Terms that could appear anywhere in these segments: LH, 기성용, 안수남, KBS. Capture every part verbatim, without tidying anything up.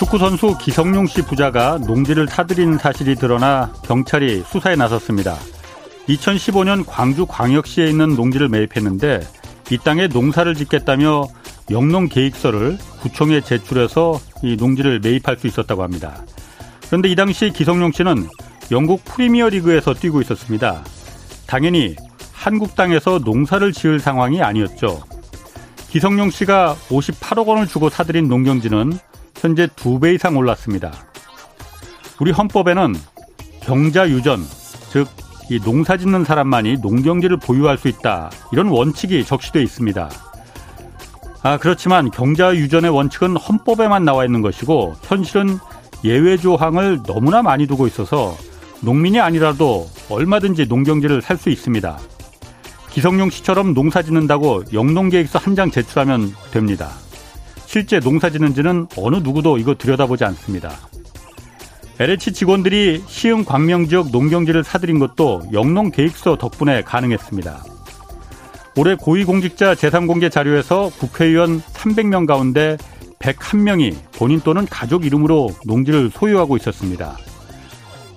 축구선수 기성용 씨 부자가 농지를 타들인 사실이 드러나 경찰이 수사에 나섰습니다. 이천십오 년 광주광역시에 있는 농지를 매입했는데 이 땅에 농사를 짓겠다며 영농계획서를 구청에 제출해서 이 농지를 매입할 수 있었다고 합니다. 그런데 이 당시 기성용 씨는 영국 프리미어리그에서 뛰고 있었습니다. 당연히 한국 땅에서 농사를 지을 상황이 아니었죠. 기성용 씨가 오십팔억 원을 주고 사들인 농경지는 현재 두 배 이상 올랐습니다. 우리 헌법에는 경자유전, 즉 이 농사 짓는 사람만이 농경지를 보유할 수 있다, 이런 원칙이 적시되어 있습니다. 아, 그렇지만 경자유전의 원칙은 헌법에만 나와 있는 것이고 현실은 예외 조항을 너무나 많이 두고 있어서 농민이 아니라도 얼마든지 농경지를 살 수 있습니다. 기성용 씨처럼 농사 짓는다고 영농계획서 한 장 제출하면 됩니다. 실제 농사 짓는지는 어느 누구도 이거 들여다보지 않습니다. 엘에이치 직원들이 시흥 광명 지역 농경지를 사들인 것도 영농계획서 덕분에 가능했습니다. 올해 고위공직자 재산공개 자료에서 국회의원 삼백 명 가운데 백일 명이 본인 또는 가족 이름으로 농지를 소유하고 있었습니다.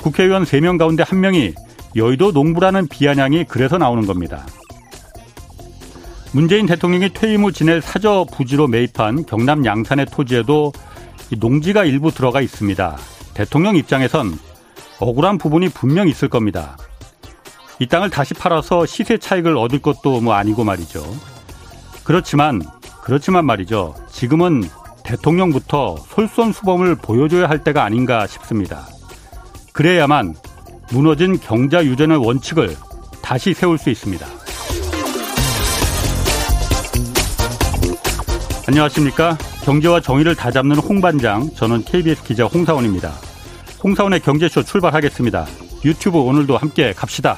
국회의원 세 명 가운데 한 명이 여의도 농부라는 비아냥이 그래서 나오는 겁니다. 문재인 대통령이 퇴임 후 지낼 사저 부지로 매입한 경남 양산의 토지에도 농지가 일부 들어가 있습니다. 대통령 입장에선 억울한 부분이 분명 있을 겁니다. 이 땅을 다시 팔아서 시세 차익을 얻을 것도 뭐 아니고 말이죠. 그렇지만 그렇지만 말이죠. 지금은 대통령부터 솔선수범을 보여줘야 할 때가 아닌가 싶습니다. 그래야만 무너진 경자유전의 원칙을 다시 세울 수 있습니다. 안녕하십니까? 경제와 정의를 다잡는 홍반장, 저는 케이비에스 기자 홍사원입니다. 홍사원의 경제쇼 출발하겠습니다. 유튜브 오늘도 함께 갑시다.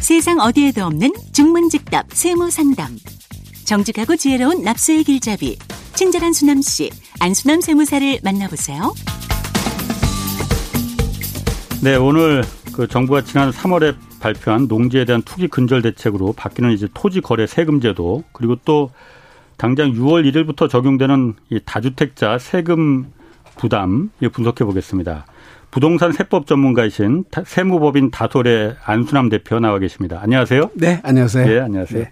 세상 어디에도 없는 중문직답 세무상담. 정직하고 지혜로운 납수의 길잡이, 친절한 수남씨, 안수남 세무사를 만나보세요. 네, 오늘 그 정부가 지난 삼월에 발표한 농지에 대한 투기 근절 대책으로 바뀌는 이제 토지 거래 세금 제도, 그리고 또 당장 유월 일일부터 적용되는 이 다주택자 세금 부담, 이 분석해 보겠습니다. 부동산 세법 전문가이신 세무법인 다솔의 안수남 대표 나와 계십니다. 안녕하세요. 네, 안녕하세요. 네, 안녕하세요. 네.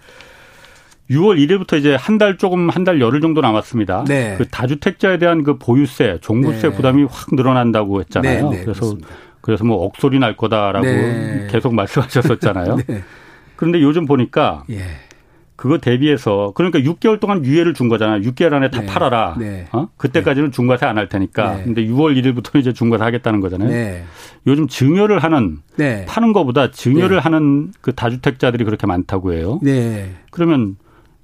유월 일일부터 이제 한 달 조금 한 달 열흘 정도 남았습니다. 네. 그 다주택자에 대한 그 보유세, 종부세 네. 부담이 확 늘어난다고 했잖아요. 네, 네, 그래서 그렇습니다. 그래서 뭐 억소리 날 거다라고 네. 계속 말씀하셨었잖아요. 네. 그런데 요즘 보니까 예. 그거 대비해서, 그러니까 육 개월 동안 유예를 준 거잖아요. 육 개월 안에 다 네. 팔아라. 네. 어? 그때까지는 네. 중과세 안 할 테니까. 네. 근데 유월 일일부터 이제 중과세 하겠다는 거잖아요. 네. 요즘 증여를 하는, 네. 파는 거보다 증여를 네. 하는 그 다주택자들이 그렇게 많다고 해요. 네. 그러면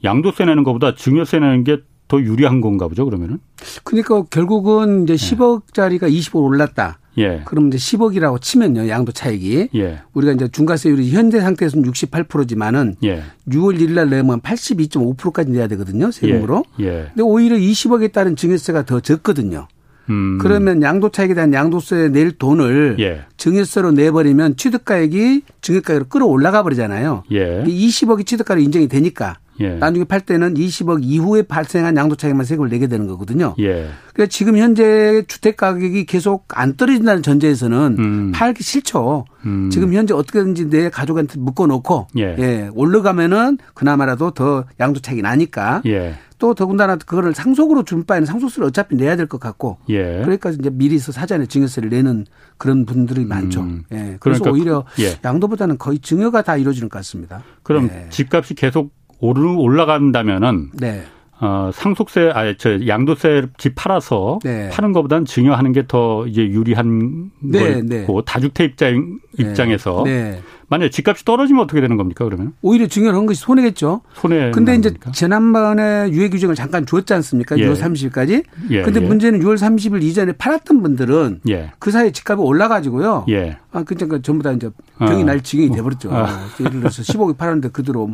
양도세 내는 거보다 증여세 내는 게 더 유리한 건가 보죠, 그러면은? 그러니까 결국은 이제 십억짜리가 네. 이십오로 올랐다. 예. 그럼 이제 십억이라고 치면요, 양도 차익이. 예. 우리가 이제 중과세율이 현재 상태에서는 육십팔 퍼센트지만은 예. 유월 일일 날 내면 팔십이 점 오 퍼센트까지 내야 되거든요, 세금으로. 예. 예. 근데 오히려 이십억에 따른 증여세가 더 적거든요. 음. 그러면 양도 차익에 대한 양도세 낼 돈을 예. 증여세로 내버리면 취득가액이 증여가액으로 끌어올라가 버리잖아요. 예. 이십억이 취득가로 인정이 되니까. 예. 나중에 팔 때는 이십억 이후에 발생한 양도차익만 세금을 내게 되는 거거든요. 예. 그러니까 지금 현재 주택가격이 계속 안 떨어진다는 전제에서는 음. 팔기 싫죠. 음. 지금 현재 어떻게든지 내 가족한테 묶어놓고 예. 예. 올라가면은 그나마라도 더 양도차익이 나니까. 예. 또 더군다나 그거를 상속으로 줄 바에는 상속세를 어차피 내야 될 것 같고. 예. 그러니까 이제 미리서 사전에 증여세를 내는 그런 분들이 많죠. 음. 예. 그래서 그러니까 오히려 예. 양도보다는 거의 증여가 다 이루어지는 것 같습니다. 그럼 예. 집값이 계속 오르 올라간다면은 네. 어, 상속세, 아니 저 양도세 집 팔아서 네. 파는 것보다는 증여하는 게 더 이제 유리한 네, 거고 네. 다주택 입장 네. 입장에서 네. 만약에 집값이 떨어지면 어떻게 되는 겁니까, 그러면? 오히려 증여를 한 것이 손해겠죠. 손해. 근데 이제 겁니까? 지난번에 유예 규정을 잠깐 줬지 않습니까? 예. 유월 삼십일까지. 예. 근데 예. 문제는 유월 삼십일 이전에 팔았던 분들은 예. 그 사이에 집값이 올라가지고요. 예. 아, 그러니까 전부 다 이제 병이 날 지경이 돼버렸죠. 아. 예를 들어서 십억이 팔았는데 그대로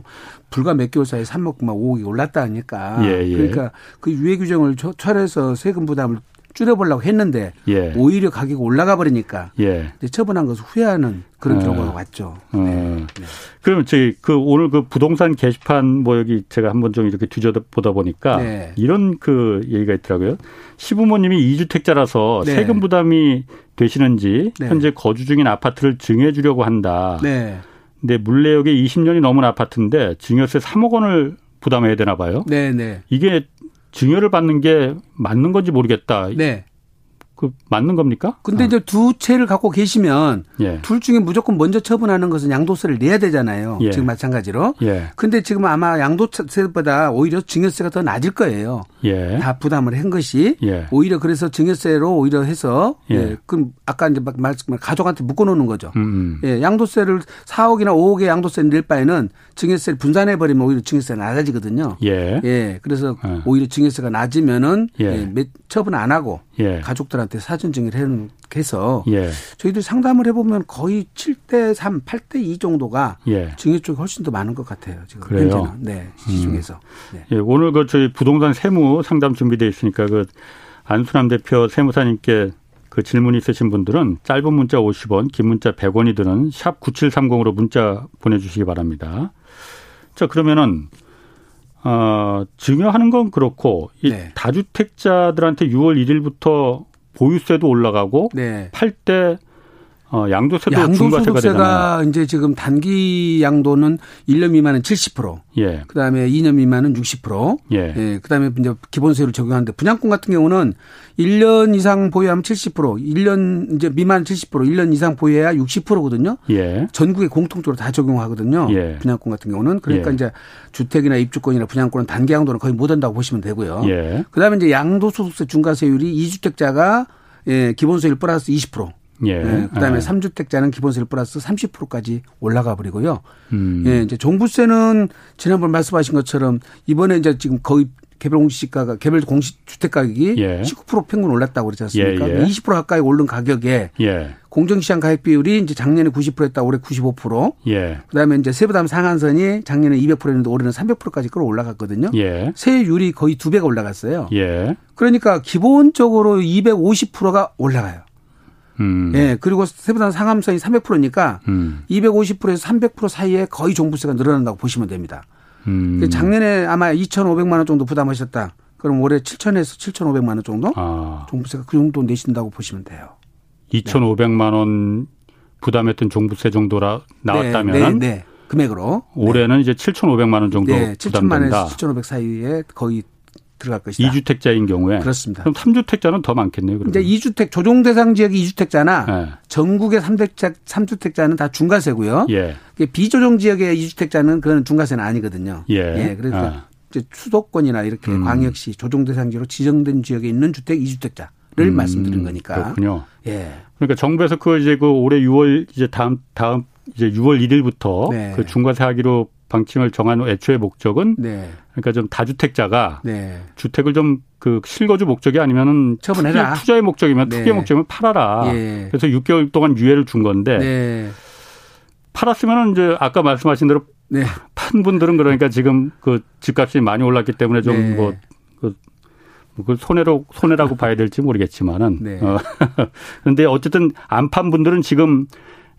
불과 몇 개월 사이에 삼억만 오억이 올랐다 하니까. 예. 예. 그러니까 그 유예 규정을 철회해서 세금 부담을 줄여보려고 했는데 예. 오히려 가격이 올라가 버리니까 예. 처분한 것을 후회하는 그런 어. 경우가 왔죠. 어. 네. 네. 그럼 저희 그 오늘 그 부동산 게시판 뭐 여기 제가 한번 좀 이렇게 뒤져보다 보니까 네. 이런 그 얘기가 있더라고요. 시부모님이 이주택자라서 네. 세금 부담이 되시는지 네. 현재 거주 중인 아파트를 증여해 주려고 한다. 네. 근데 물레역에 이십 년이 넘은 아파트인데 증여세 삼억 원을 부담해야 되나 봐요. 네, 네. 이게 증여를 받는 게 맞는 건지 모르겠다. 네. 그 맞는 겁니까? 근데 어. 이제 두 채를 갖고 계시면 예. 둘 중에 무조건 먼저 처분하는 것은 양도세를 내야 되잖아요. 예. 지금 마찬가지로. 예. 근데 지금 아마 양도세보다 오히려 증여세가 더 낮을 거예요. 예. 다 부담을 한 것이. 예. 오히려 그래서 증여세로 오히려 해서 예. 예. 그럼 아까 이제 막 가족한테 묶어 놓는 거죠. 음음. 예. 양도세를 사억이나 오억의 양도세를 낼 바에는 증여세를 분산해 버리면 오히려 증여세가 낮아지거든요. 예. 예. 그래서 예. 오히려 증여세가 낮으면은 예. 예. 처분 안 하고 예. 가족들한테 사전 증여를 해서 예. 저희들 상담을 해보면 거의 칠 대 삼, 팔 대 이 정도가 예. 증여 쪽이 훨씬 더 많은 것 같아요. 지금 그래요? 현재는. 네. 시중에서. 음. 네. 예, 오늘 그 저희 부동산 세무 상담 준비되어 있으니까 그 안수남 대표 세무사님께 그 질문이 있으신 분들은 짧은 문자 오십 원, 긴 문자 백 원이 드는 샵 구칠삼공으로 문자 보내주시기 바랍니다. 자, 그러면은 어, 증여하는 건 그렇고 이 네. 다주택자들한테 유월 일일부터 보유세도 올라가고 네. 팔 때 양도세도 중과세가 되잖아요. 이제 지금 단기 양도는 일 년 미만은 칠십 퍼센트, 예. 그다음에 이 년 미만은 육십 퍼센트, 예. 예. 그다음에 이제 기본세율을 적용하는데 분양권 같은 경우는 일 년 이상 보유하면 칠십 퍼센트, 일 년 이제 미만 칠십 퍼센트, 일 년 이상 보유해야 육십 퍼센트거든요. 예. 전국에 공통적으로 다 적용하거든요. 예. 분양권 같은 경우는 그러니까 예. 이제 주택이나 입주권이나 분양권은 단기 양도는 거의 못 한다고 보시면 되고요. 예. 그다음에 이제 양도소득세 중과세율이 이주택자가 예, 기본세율 플러스 이십 퍼센트. 예. 예. 그다음에 예. 삼주택자는 기본세율 플러스 삼십 퍼센트까지 올라가 버리고요. 음. 예. 이제 종부세는 지난번 말씀하신 것처럼 이번에 이제 지금 거의 개별 공시가가 개별 공시 주택 가격이 예. 십구 퍼센트 평균 올랐다고 그러지 않습니까? 예. 이십 퍼센트 가까이 오른 가격에 예. 공정시장 가액 비율이 이제 작년에 구십 퍼센트였다 올해 구십오 퍼센트. 예. 그다음에 이제 세부담 상한선이 작년에 이백 퍼센트였는데 올해는 삼백 퍼센트까지 끌어올라갔거든요. 예. 세율이 거의 두 배가 올라갔어요. 예. 그러니까 기본적으로 이백오십 퍼센트가 올라가요. 음. 예, 그리고 세부담 상한선이 삼백 퍼센트니까 음. 이백오십 퍼센트에서 삼백 퍼센트 사이에 거의 종부세가 늘어난다고 보시면 됩니다. 음. 작년에 아마 이천오백만 원 정도 부담하셨다. 그럼 올해 칠천에서 칠천오백만 원 정도 아. 종부세가 그 정도 내신다고 보시면 돼요. 이천오백만 원 부담했던 종부세 정도라 나왔다면 네, 네, 네. 금액으로 올해는 네. 이제 칠천오백만 원 정도 네, 부담된다. 칠천만에서 칠천오백 사이에 거의 들어갈 것이다. 이주택자인 경우에. 그렇습니다. 그럼 삼주택자는 더 많겠네요. 그러면. 이제 이주택 조정 대상 지역이 이주택자나 네. 전국의 삼주택자는 다 중과세고요. 예. 비조정 지역의 이주택자는 그건 중과세는 아니거든요. 예. 예. 그래서 아. 이제 수도권이나 이렇게 음. 광역시 조정 대상 지역으로 지정된 지역에 있는 주택 이주택자를 음. 말씀드린 거니까. 그렇군요. 예. 그러니까 정부에서 그 이제 그 올해 유월 이제 다음 다음 이제 유월 일일부터 네. 그 중과세하기로 방침을 정한 애초의 목적은 네. 그러니까 좀 다주택자가 네. 주택을 좀 그 실거주 목적이 아니면은 처분해라. 투기, 투자의 목적이면 네. 투기의 목적이면 팔아라. 예. 그래서 육 개월 동안 유예를 준 건데 네. 팔았으면은 이제 아까 말씀하신 대로 네. 판 분들은 그러니까 지금 그 집값이 많이 올랐기 때문에 좀 뭐 그 네. 그 손해로 손해라고 봐야 될지 모르겠지만은 네. 어. 그런데 어쨌든 안 판 분들은 지금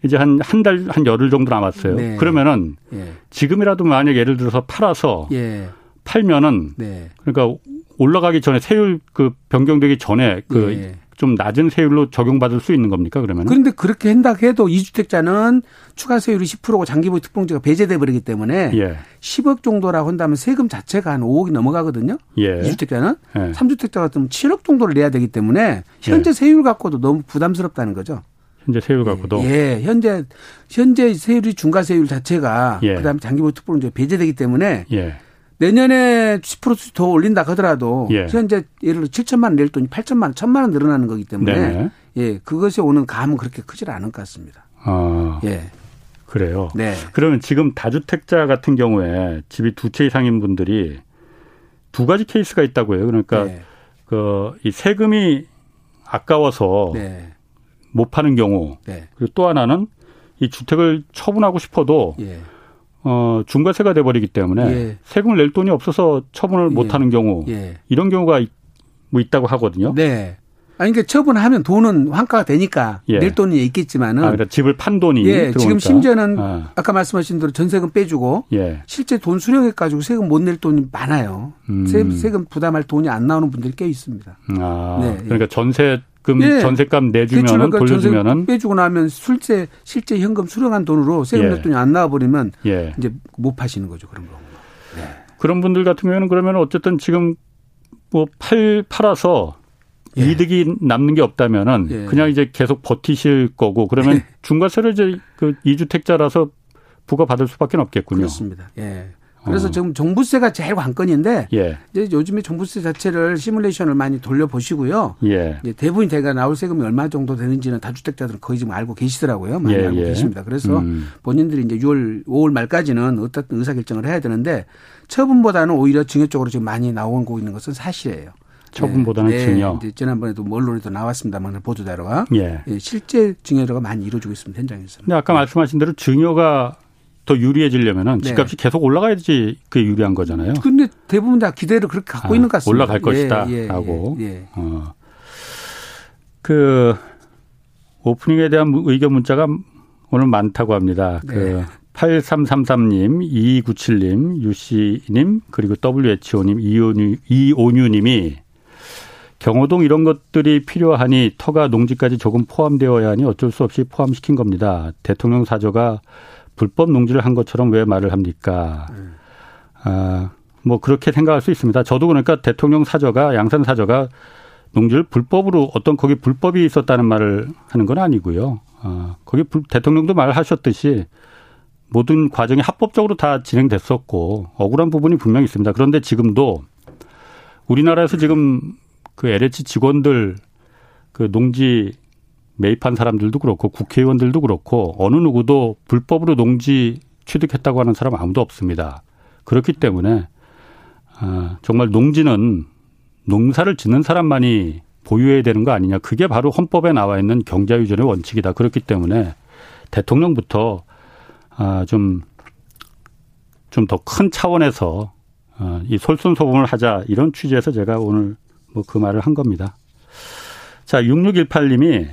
이제 한, 한 달, 한 열흘 정도 남았어요. 네. 그러면은, 예. 지금이라도 만약 예를 들어서 팔아서, 예. 팔면은, 네. 그러니까 올라가기 전에 세율 그 변경되기 전에 그 예. 좀 낮은 세율로 적용받을 수 있는 겁니까, 그러면? 그런데 그렇게 한다 해도 이주택자는 추가 세율이 십 퍼센트고 장기보유 특공제가 배제돼 버리기 때문에 예. 십억 정도라고 한다면 세금 자체가 한 오억이 넘어가거든요. 예. 이주택자는. 예. 삼주택자 같으면 칠억 정도를 내야 되기 때문에 현재 예. 세율 갖고도 너무 부담스럽다는 거죠. 현재 세율 갖고도. 예, 예, 현재, 현재 세율이 중과세율 자체가 예. 그 다음에 장기보유 특별공제 배제되기 때문에 예. 내년에 십 퍼센트 더 올린다 하더라도 예. 현재 예를 들어 칠천만 원 낼 돈이 팔천만 원, 천만 원 늘어나는 거기 때문에 네. 예, 그것에 오는 감은 그렇게 크질 않을 것 같습니다. 아. 예. 그래요. 네. 그러면 지금 다주택자 같은 경우에 집이 두 채 이상인 분들이 두 가지 케이스가 있다고요. 그러니까 네. 그 이 세금이 아까워서 네. 못 파는 경우 네. 그리고 또 하나는 이 주택을 처분하고 싶어도 예. 어, 중과세가 돼버리기 때문에 예. 세금을 낼 돈이 없어서 처분을 예. 못하는 경우 예. 이런 경우가 뭐 있다고 하거든요. 네. 아니, 그러니까 처분하면 돈은 환가가 되니까 예. 낼 돈이 있겠지만은. 아, 그러니까 집을 판 돈이. 예, 들어오니까. 지금 심지어는 아. 아까 말씀하신 대로 전세금 빼주고 예. 실제 돈 수령해가지고 세금 못 낼 돈이 많아요. 음. 세금 부담할 돈이 안 나오는 분들이 꽤 있습니다. 아, 네. 그러니까 전세금, 예. 전세값 내주면은 돌려주면은 빼주고 나면 실제 실제 현금 수령한 돈으로 세금 예. 낼 돈이 안 나와버리면 예. 이제 못 파시는 거죠, 그런 거. 네. 그런 분들 같은 경우에는 그러면 어쨌든 지금 뭐 팔 팔아서. 예. 이득이 남는 게 없다면은 예. 그냥 이제 계속 버티실 거고 그러면 예. 중과세를 이제 그 이주택자라서 부과받을 수밖에 없겠군요. 그렇습니다. 예. 그래서 어. 지금 종부세가 제일 관건인데 예. 이제 요즘에 종부세 자체를 시뮬레이션을 많이 돌려보시고요. 예. 이제 대부분 대가 나올 세금이 얼마 정도 되는지는 다주택자들은 거의 지금 알고 계시더라고요. 많이 예. 알고 예. 계십니다. 그래서 음. 본인들이 이제 유월, 오월 말까지는 어떤 의사결정을 해야 되는데 처분보다는 오히려 증여 쪽으로 지금 많이 나오고 있는 것은 사실이에요. 처분보다는 네, 증여. 네, 지난번에도 뭐 언론에도 나왔습니다만 보도자료가 예. 예, 실제 증여료가 많이 이루어지고 있습니다, 현장에서는. 근데 아까 말씀하신 대로 증여가 더 유리해지려면은 네. 집값이 계속 올라가야지 그게 유리한 거잖아요. 근데 대부분 다 기대를 그렇게 갖고 아, 있는 것 같습니다. 올라갈 것이다라고. 예, 예, 예, 예. 어. 그 오프닝에 대한 의견 문자가 오늘 많다고 합니다. 네. 그 팔삼삼삼 님, 이이구칠 님, 유씨님 그리고 더블유에이치오님, 이오뉴, 이오뉴님이 경호동 이런 것들이 필요하니 터가 농지까지 조금 포함되어야 하니 어쩔 수 없이 포함시킨 겁니다. 대통령 사저가 불법 농지를 한 것처럼 왜 말을 합니까? 음. 아, 뭐 그렇게 생각할 수 있습니다. 저도 그러니까 대통령 사저가 양산 사저가 농지를 불법으로 어떤 거기 불법이 있었다는 말을 하는 건 아니고요. 아, 거기 불, 대통령도 말하셨듯이 모든 과정이 합법적으로 다 진행됐었고 억울한 부분이 분명히 있습니다. 그런데 지금도 우리나라에서 지금 그 엘에이치 직원들, 그 농지 매입한 사람들도 그렇고 국회의원들도 그렇고 어느 누구도 불법으로 농지 취득했다고 하는 사람 아무도 없습니다. 그렇기 때문에 아, 정말 농지는 농사를 짓는 사람만이 보유해야 되는 거 아니냐. 그게 바로 헌법에 나와 있는 경자유전의 원칙이다. 그렇기 때문에 대통령부터 아, 좀, 좀 더 큰 차원에서 아, 이 솔선소범을 하자 이런 취지에서 제가 오늘 뭐 그 말을 한 겁니다. 자, 육육일팔 님이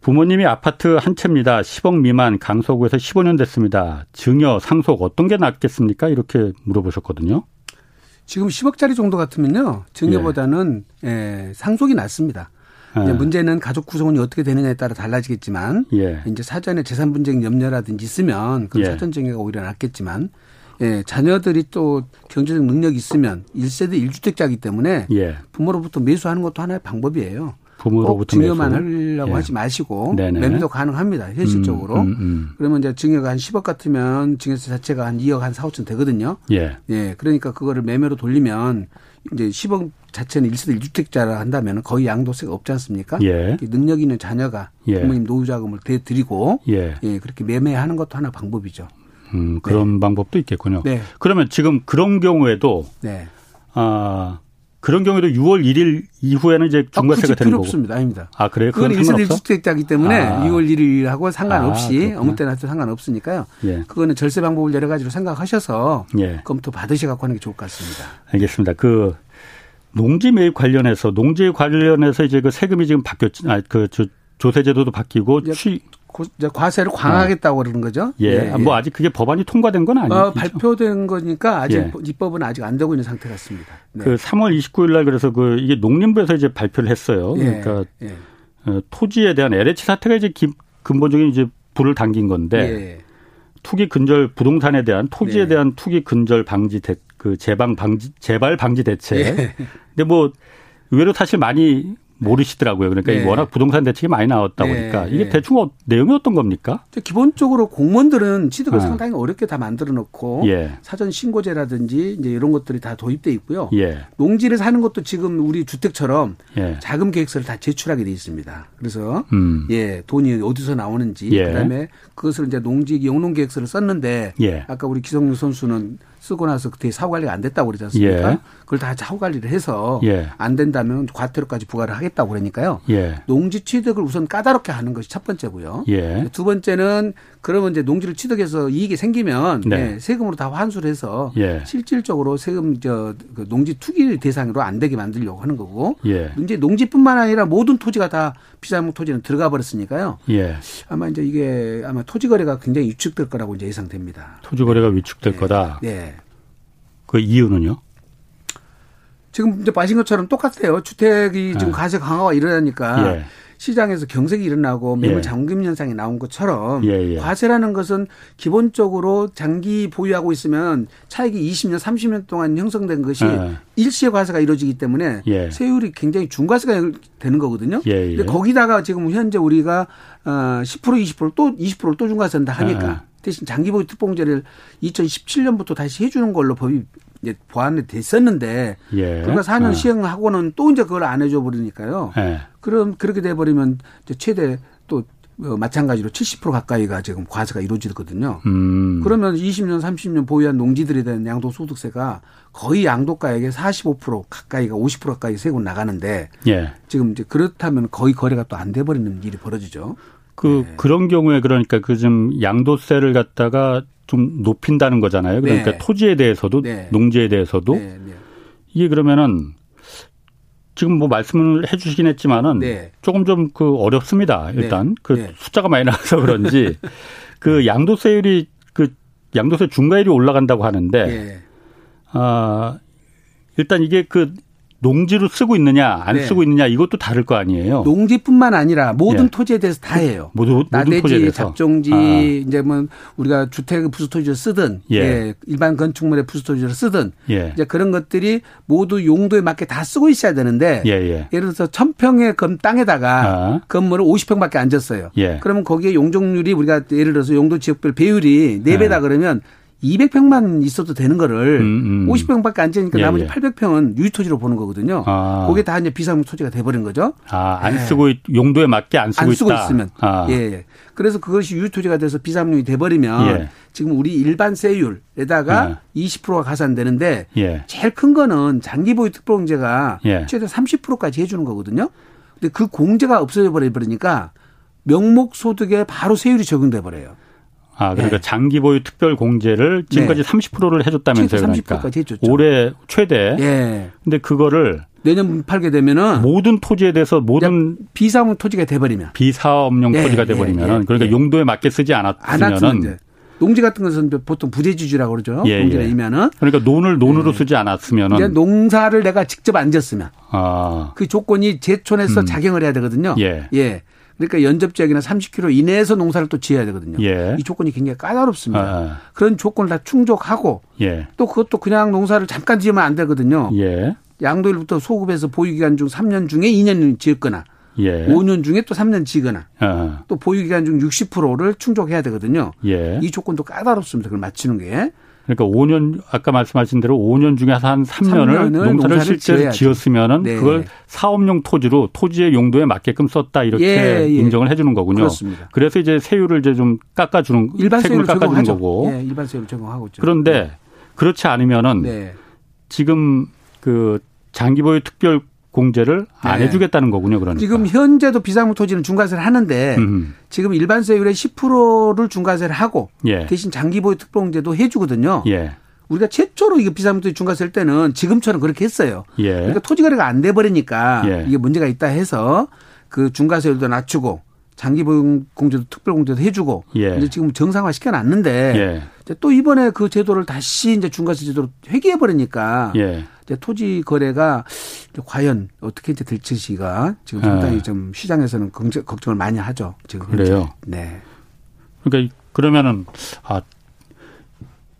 부모님이 아파트 한 채입니다. 십억 미만 강서구에서 십오년 됐습니다. 증여, 상속 어떤 게 낫겠습니까? 이렇게 물어보셨거든요. 지금 십억짜리 정도 같으면요. 증여보다는 예. 예, 상속이 낫습니다. 이제 문제는 가족 구성원이 어떻게 되느냐에 따라 달라지겠지만 예. 이제 사전에 재산 분쟁 염려라든지 있으면 그 예. 사전 증여가 오히려 낫겠지만 예, 자녀들이 또 경제적 능력이 있으면 일 세대 일 주택자이기 때문에 예. 부모로부터 매수하는 것도 하나의 방법이에요. 부모로부터 매수. 증여만 하려고 예. 하지 마시고 네네. 매매도 가능합니다. 현실적으로. 음, 음, 음. 그러면 이제 증여가 한 십억 같으면 증여세 자체가 한 이억 한 사, 오천 되거든요. 예. 예. 그러니까 그거를 매매로 돌리면 이제 십억 자체는 일 세대 일 주택자라 한다면 거의 양도세가 없지 않습니까? 예. 능력 있는 자녀가 예. 부모님 노후자금을 대드리고 예. 예, 그렇게 매매하는 것도 하나 방법이죠. 음, 그런 네. 방법도 있겠군요. 네. 그러면 지금 그런 경우에도, 네. 아, 그런 경우에도 유월 일일 이후에는 이제 중과세가 아, 되는 거고. 없습니다. 아닙니다. 아, 그래요? 그건 일 세대 일 주택자이기 때문에 아. 유월 일일하고 상관없이, 아, 아무 때나 또 상관없으니까요. 예. 그거는 절세 방법을 여러 가지로 생각하셔서 예. 검토 받으셔서 하는 게 좋을 것 같습니다. 알겠습니다. 그 농지 매입 관련해서, 농지 관련해서 이제 그 세금이 지금 바뀌었지, 아, 그 저, 조세제도도 바뀌고 예. 취, 과세를 강화하겠다고 아. 그러는 거죠. 예. 예. 뭐 아직 그게 법안이 통과된 건 아니죠. 어, 발표된 거니까 아직 예. 입법은 아직 안 되고 있는 상태 같습니다. 네. 그 삼월 이십구일 날 그래서 그 이게 농림부에서 이제 발표를 했어요. 예. 그러니까 예. 토지에 대한 엘에이치 사태가 이제 근본적인 이제 불을 당긴 건데 예. 투기 근절 부동산에 대한 토지에 예. 대한 투기 근절 방지 대, 그 재방 방지 재발 방지 대책. 예. 근데 뭐 의외로 사실 많이 모르시더라고요. 그러니까 네. 워낙 부동산 대책이 많이 나왔다 보니까 네. 이게 대충 어, 내용이 어떤 겁니까? 기본적으로 공무원들은 취득을 아. 상당히 어렵게 다 만들어 놓고 예. 사전 신고제라든지 이제 이런 것들이 다 도입돼 있고요. 예. 농지를 사는 것도 지금 우리 주택처럼 예. 자금 계획서를 다 제출하게 돼 있습니다. 그래서 음. 예, 돈이 어디서 나오는지 예. 그다음에 그것을 이제 농지 영농 계획서를 썼는데 예. 아까 우리 기성용 선수는 쓰고 나서 그때 사후 관리가 안 됐다고 그러지 않습니까? 예. 그걸 다 사후 관리를 해서 예. 안 된다면 과태료까지 부과를 하겠다고 그러니까요. 예. 농지 취득을 우선 까다롭게 하는 것이 첫 번째고요. 예. 두 번째는 그러면 이제 농지를 취득해서 이익이 생기면 네. 예, 세금으로 다 환수를 해서 예. 실질적으로 세금 저 그 농지 투기 대상으로 안 되게 만들려고 하는 거고 예. 이제 농지뿐만 아니라 모든 토지가 다 비자목 토지는 들어가 버렸으니까요. 예. 아마 이제 이게 아마 토지 거래가 굉장히 위축될 거라고 이제 예상됩니다. 토지 거래가 위축될 네. 거다. 네. 그 이유는요? 지금 이제 마신 것처럼 똑같아요. 주택이 지금 네. 가세 강화가 일어나니까 예. 시장에서 경색이 일어나고 매물 예. 잠금 현상이 나온 것처럼 예예. 과세라는 것은 기본적으로 장기 보유하고 있으면 차익이 이십 년, 삼십 년 동안 형성된 것이 예. 일시에 과세가 이루어지기 때문에 예. 세율이 굉장히 중과세가 되는 거거든요. 예예. 근데 거기다가 지금 현재 우리가 십 퍼센트, 이십 퍼센트 또 이십 퍼센트 또 중과세한다 하니까 예. 대신 장기 보유 특공제를 이천십칠 년부터 다시 해주는 걸로 법이 이제 보완이 됐었는데 예. 그러니까 사 년 예. 시행하고는 또 이제 그걸 안 해줘 버리니까요. 예. 그럼 그렇게 돼 버리면 최대 또 마찬가지로 칠십 퍼센트 가까이가 지금 과세가 이루어지거든요. 음. 그러면 이십 년, 삼십 년 보유한 농지들에 대한 양도소득세가 거의 양도가액의 사십오 퍼센트 가까이가 오십 퍼센트 가까이 세고 나가는데 예. 지금 이제 그렇다면 거의 거래가 또 안 돼 버리는 일이 벌어지죠. 그 네. 그런 경우에 그러니까 그 좀 양도세를 갖다가 좀 높인다는 거잖아요. 그러니까 네. 토지에 대해서도 네. 농지에 대해서도 네. 네. 이게 그러면은 지금 뭐 말씀을 해주시긴 했지만은 네. 조금 좀 그 어렵습니다. 일단 네. 그 네. 숫자가 많이 나와서 그런지 그 양도세율이 그 양도세 중과율이 올라간다고 하는데 네. 아 일단 이게 그 농지로 쓰고 있느냐 안 네. 쓰고 있느냐 이것도 다를 거 아니에요. 농지뿐만 아니라 모든 예. 토지에 대해서 다 해요. 모두, 나대지, 모든 토지에 대해서. 잡종지, 아. 이제 뭐 우리가 주택 부수토지를 쓰든 예. 예, 일반 건축물의 부수토지를 쓰든 예. 이제 그런 것들이 모두 용도에 맞게 다 쓰고 있어야 되는데 예예. 예를 들어서 천 평의 땅에다가 아. 건물을 오십 평밖에 안 졌어요. 예. 그러면 거기에 용적률이 우리가 예를 들어서 용도 지역별 배율이 네 배다 예. 그러면 이백 평만 있어도 되는 거를 음, 음. 오십 평밖에 안 지니까 예, 나머지 예. 팔백 평은 유지토지로 보는 거거든요. 아. 그게 다 이제 비상용 토지가 돼버린 거죠. 아, 안 예. 쓰고 용도에 맞게 안 쓰고, 안 쓰고 있다. 있으면 아. 예. 그래서 그것이 유지토지가 돼서 비상용이 돼버리면 예. 지금 우리 일반 세율에다가 예. 이십 퍼센트가 가산되는데 예. 제일 큰 거는 장기보유특별공제가 예. 최대 삼십 퍼센트까지 해주는 거거든요. 근데 그 공제가 없어져 버리니까 명목 소득에 바로 세율이 적용돼 버려요. 아, 그러니까 네. 장기 보유 특별 공제를 지금까지 네. 삼십 퍼센트를 해줬다면서요. 그러니까 삼십 퍼센트까지 해줬죠. 올해 최대. 네. 근데 그거를 내년 팔게 되면은 모든 토지에 대해서 모든 비사업용 토지가 돼버리면 비사업용 네. 토지가 돼버리면 네. 네. 그러니까 네. 용도에 맞게 쓰지 않았으면은 농지 같은 것은 보통 부재지주라고 그러죠. 예. 농지면은 그러니까 논을 논으로 네. 쓰지 않았으면은 농사를 내가 직접 안 지었으면 아. 그 조건이 제촌에서 음. 작용을 해야 되거든요. 예. 예. 그러니까 연접지역이나 삼십 킬로미터 이내에서 농사를 또 지어야 되거든요. 예. 이 조건이 굉장히 까다롭습니다. 아. 그런 조건을 다 충족하고 예. 또 그것도 그냥 농사를 잠깐 지으면 안 되거든요. 예. 양도일부터 소급해서 보유기간 중 삼 년 중에 이 년 지었거나 예. 오 년 중에 또 삼 년 지거나 아. 또 보유기간 중 육십 퍼센트를 충족해야 되거든요. 예. 이 조건도 까다롭습니다. 그걸 맞추는 게. 그러니까 오 년 아까 말씀하신 대로 오 년 중에 한 삼 년을, 삼 년을 농사를, 농사를 실제로 지었으면은 네. 그걸 사업용 토지로 토지의 용도에 맞게끔 썼다 이렇게 예, 예. 인정을 해주는 거군요. 그렇습니다. 그래서 이제 세율을 이제 좀 깎아주는 일반 세금을 깎아주는 거고. 예, 일반 세율을 적용하고 있죠. 그런데 네. 그렇지 않으면은 네. 지금 그 장기보유 특별 공제를 네. 안 해주겠다는 거군요. 그러니까. 지금 현재도 비상용 토지는 중과세를 하는데 음. 지금 일반 세율의 십 퍼센트를 중과세를 하고 예. 대신 장기보유 특별공제도 해 주거든요. 예. 우리가 최초로 이거 비상용 토지 중과세를 때는 지금처럼 그렇게 했어요. 예. 그러니까 토지 거래가 안 돼 버리니까 예. 이게 문제가 있다 해서 그 중과세율도 낮추고 장기보유 공제도 특별공제도 해 주고 예. 이제 지금 정상화 시켜놨는데 예. 또 이번에 그 제도를 다시 이제 중과세 제도로 회귀해 버리니까 예. 토지 거래가 과연 어떻게 이제 될지가 지금 상당히 네. 좀 시장에서는 걱정을 많이 하죠. 지금 그래요. 네. 그러니까 그러면은 아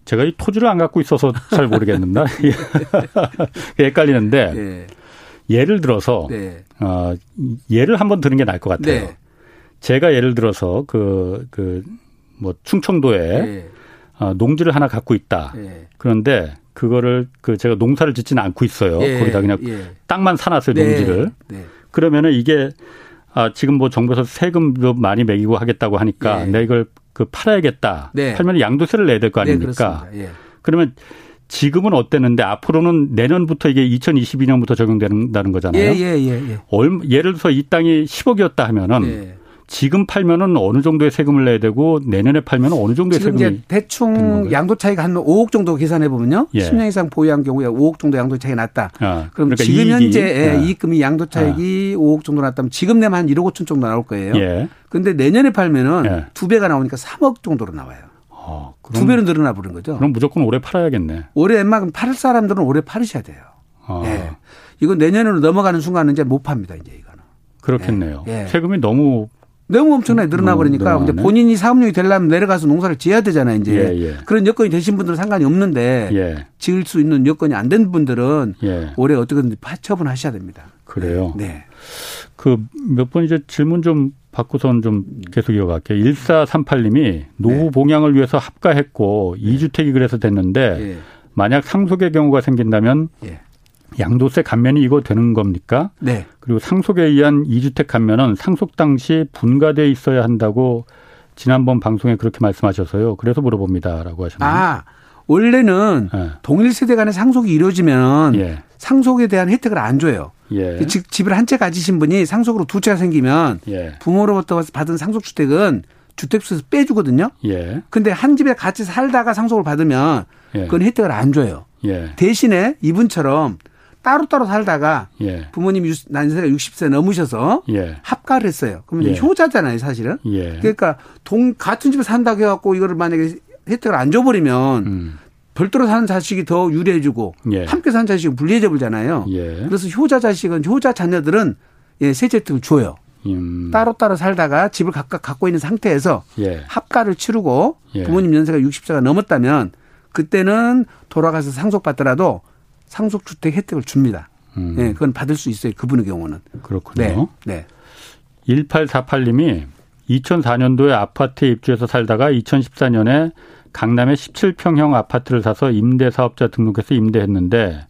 제가 이 토지를 안 갖고 있어서 잘 모르겠는데 헷갈리는데 네. 예를 들어서 네. 어, 예를 한번 들은 게 나을 것 같아요. 네. 제가 예를 들어서 그 그 뭐 충청도에 네. 어, 농지를 하나 갖고 있다. 네. 그런데 그거를 그 제가 농사를 짓지는 않고 있어요. 예, 거기다 그냥 예. 땅만 사놨어요. 네, 농지를. 네. 그러면은 이게 아 지금 뭐 정부에서 세금도 많이 매기고 하겠다고 하니까 예. 내가 이걸 그 팔아야겠다. 네. 팔면 양도세를 내야 될 거 아닙니까? 네, 그렇습니다. 예. 그러면 지금은 어땠는데 앞으로는 내년부터 이게 이천이십이 년부터 적용된다는 거잖아요. 예, 예, 예. 예. 얼마, 예를 들어서 이 땅이 십억이었다 하면은 예. 지금 팔면은 어느 정도의 세금을 내야 되고 내년에 팔면은 어느 정도의 세금이 되는 건가요? 대충 양도 차이가 한 오억 정도 계산해 보면요. 예. 십 년 이상 보유한 경우에 오억 정도 양도 차이 났다. 아, 그럼 그러니까 지금 이익이, 현재 아. 이익금이 양도 차익이 아. 오억 정도 났다면 지금 내면 한 일억 오천 정도 나올 거예요. 예. 그런데 내년에 팔면은 예. 두 배가 나오니까 삼억 정도로 나와요. 아, 두 배로 늘어나 버린 거죠. 그럼 무조건 올해 팔아야겠네. 올해 웬만큼 팔 사람들은 올해 팔으셔야 돼요. 아. 예. 이건 내년으로 넘어가는 순간은 이제 못 팝니다. 이제 이거는. 그렇겠네요. 예. 예. 세금이 너무 너무 엄청나게 늘어나 버리니까 이제 본인이 사업용이 되려면 내려가서 농사를 지어야 되잖아요. 이제 예, 예. 그런 여건이 되신 분들은 상관이 없는데 예. 지을 수 있는 여건이 안 된 분들은 예. 올해 어떻게든 파처분하셔야 됩니다. 그래요. 네. 그 몇 번 이제 질문 좀 받고선 좀 계속 이어갈게요. 일사삼팔 님이 노후 네. 봉양을 위해서 합가했고 네. 이 주택이 그래서 됐는데 네. 만약 상속의 경우가 생긴다면. 네. 양도세 감면이 이거 되는 겁니까? 네. 그리고 상속에 의한 이 주택 감면은 상속 당시 분가되어 있어야 한다고 지난번 방송에 그렇게 말씀하셔서요. 그래서 물어봅니다라고 하셨네요. 아, 원래는 네. 동일 세대 간의 상속이 이루어지면 예. 상속에 대한 혜택을 안 줘요. 예. 즉 집을 한 채 가지신 분이 상속으로 두 채가 생기면 예. 부모로부터 받은 상속주택은 주택수에서 빼주거든요. 예. 근데 한 집에 같이 살다가 상속을 받으면 예. 그건 혜택을 안 줘요. 예. 대신에 이분처럼 따로따로 살다가 예. 부모님이 난이세가 육십 세 넘으셔서 예. 합가를 했어요. 그러면 예. 효자잖아요, 사실은. 예. 그러니까 동 같은 집에 산다고 해갖고 이거를 만약에 혜택을 안 줘버리면 음. 별도로 사는 자식이 더 유리해지고 예. 함께 사는 자식은 불리해져 버리잖아요. 예. 그래서 효자 자식은 효자 자녀들은 예, 세제 혜택을 줘요. 음. 따로따로 살다가 집을 각각 갖고 있는 상태에서 예. 합가를 치르고 예. 부모님 연세가 육십 세가 넘었다면 그때는 돌아가서 상속받더라도 상속주택 혜택을 줍니다. 음. 네, 그건 받을 수 있어요. 그분의 경우는. 그렇군요. 네, 네. 일팔사팔 님이 이천사 년도에 아파트에 입주해서 살다가 이천십사 년에 강남에 십칠 평형 아파트를 사서 임대사업자 등록해서 임대했는데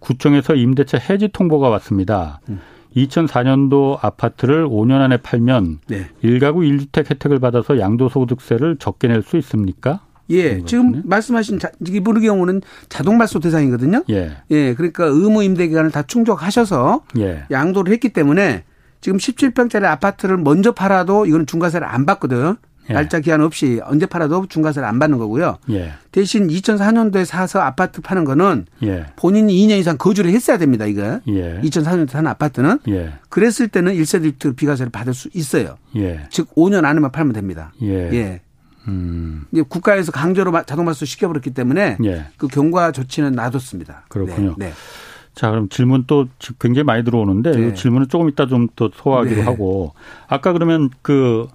구청에서 임대차 해지 통보가 왔습니다. 음. 이천사 년도 아파트를 오 년 안에 팔면 네. 일가구 일 주택 혜택을 받아서 양도소득세를 적게 낼 수 있습니까? 예, 지금 말씀하신 이분의 경우는 자동 발소 대상이거든요. 예. 예, 그러니까 의무 임대 기간을 다 충족하셔서 예. 양도를 했기 때문에 지금 십칠 평짜리 아파트를 먼저 팔아도 이건 중과세를 안 받거든. 예. 날짜 기한 없이 언제 팔아도 중과세를 안 받는 거고요. 예. 대신 이천사 년도에 사서 아파트 파는 거는 예. 본인이 이 년 이상 거주를 했어야 됩니다. 이거. 예. 이천사 년도에 사는 아파트는. 예. 그랬을 때는 일 세대 일 주택 비과세를 받을 수 있어요. 예. 즉 오 년 안에만 팔면 됩니다. 예. 예. 음. 이제 국가에서 강제로 자동발수 시켜버렸기 때문에 예. 그 경과 조치는 놔뒀습니다. 그렇군요. 네. 네. 자, 그럼 질문 또 굉장히 많이 들어오는데 네. 질문은 조금 이따 좀 또 소화하기로 네. 하고 아까 그러면 그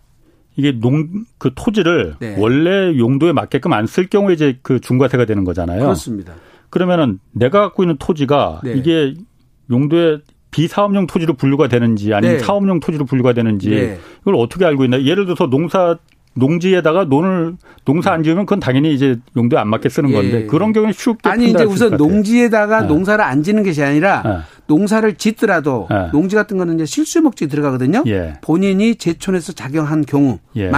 이게 농, 그 토지를 네. 원래 용도에 맞게끔 안 쓸 경우에 이제 그 중과세가 되는 거잖아요. 그렇습니다. 그러면은 내가 갖고 있는 토지가 네. 이게 용도에 비사업용 토지로 분류가 되는지 아니면 네. 사업용 토지로 분류가 되는지 네. 이걸 어떻게 알고 있나? 예를 들어서 농사 농지에다가 논을 농사 안 지으면 그건 당연히 이제 용도에 안 맞게 쓰는 건데 예. 그런 경우는 쉽게 아니 이제 우선 농지에다가 네. 농사를 안 짓는 것이 아니라 네. 농사를 짓더라도 네. 농지 같은 거는 이제 실수목적이 들어가거든요. 예. 본인이 제촌에서 작용한 경우만 예.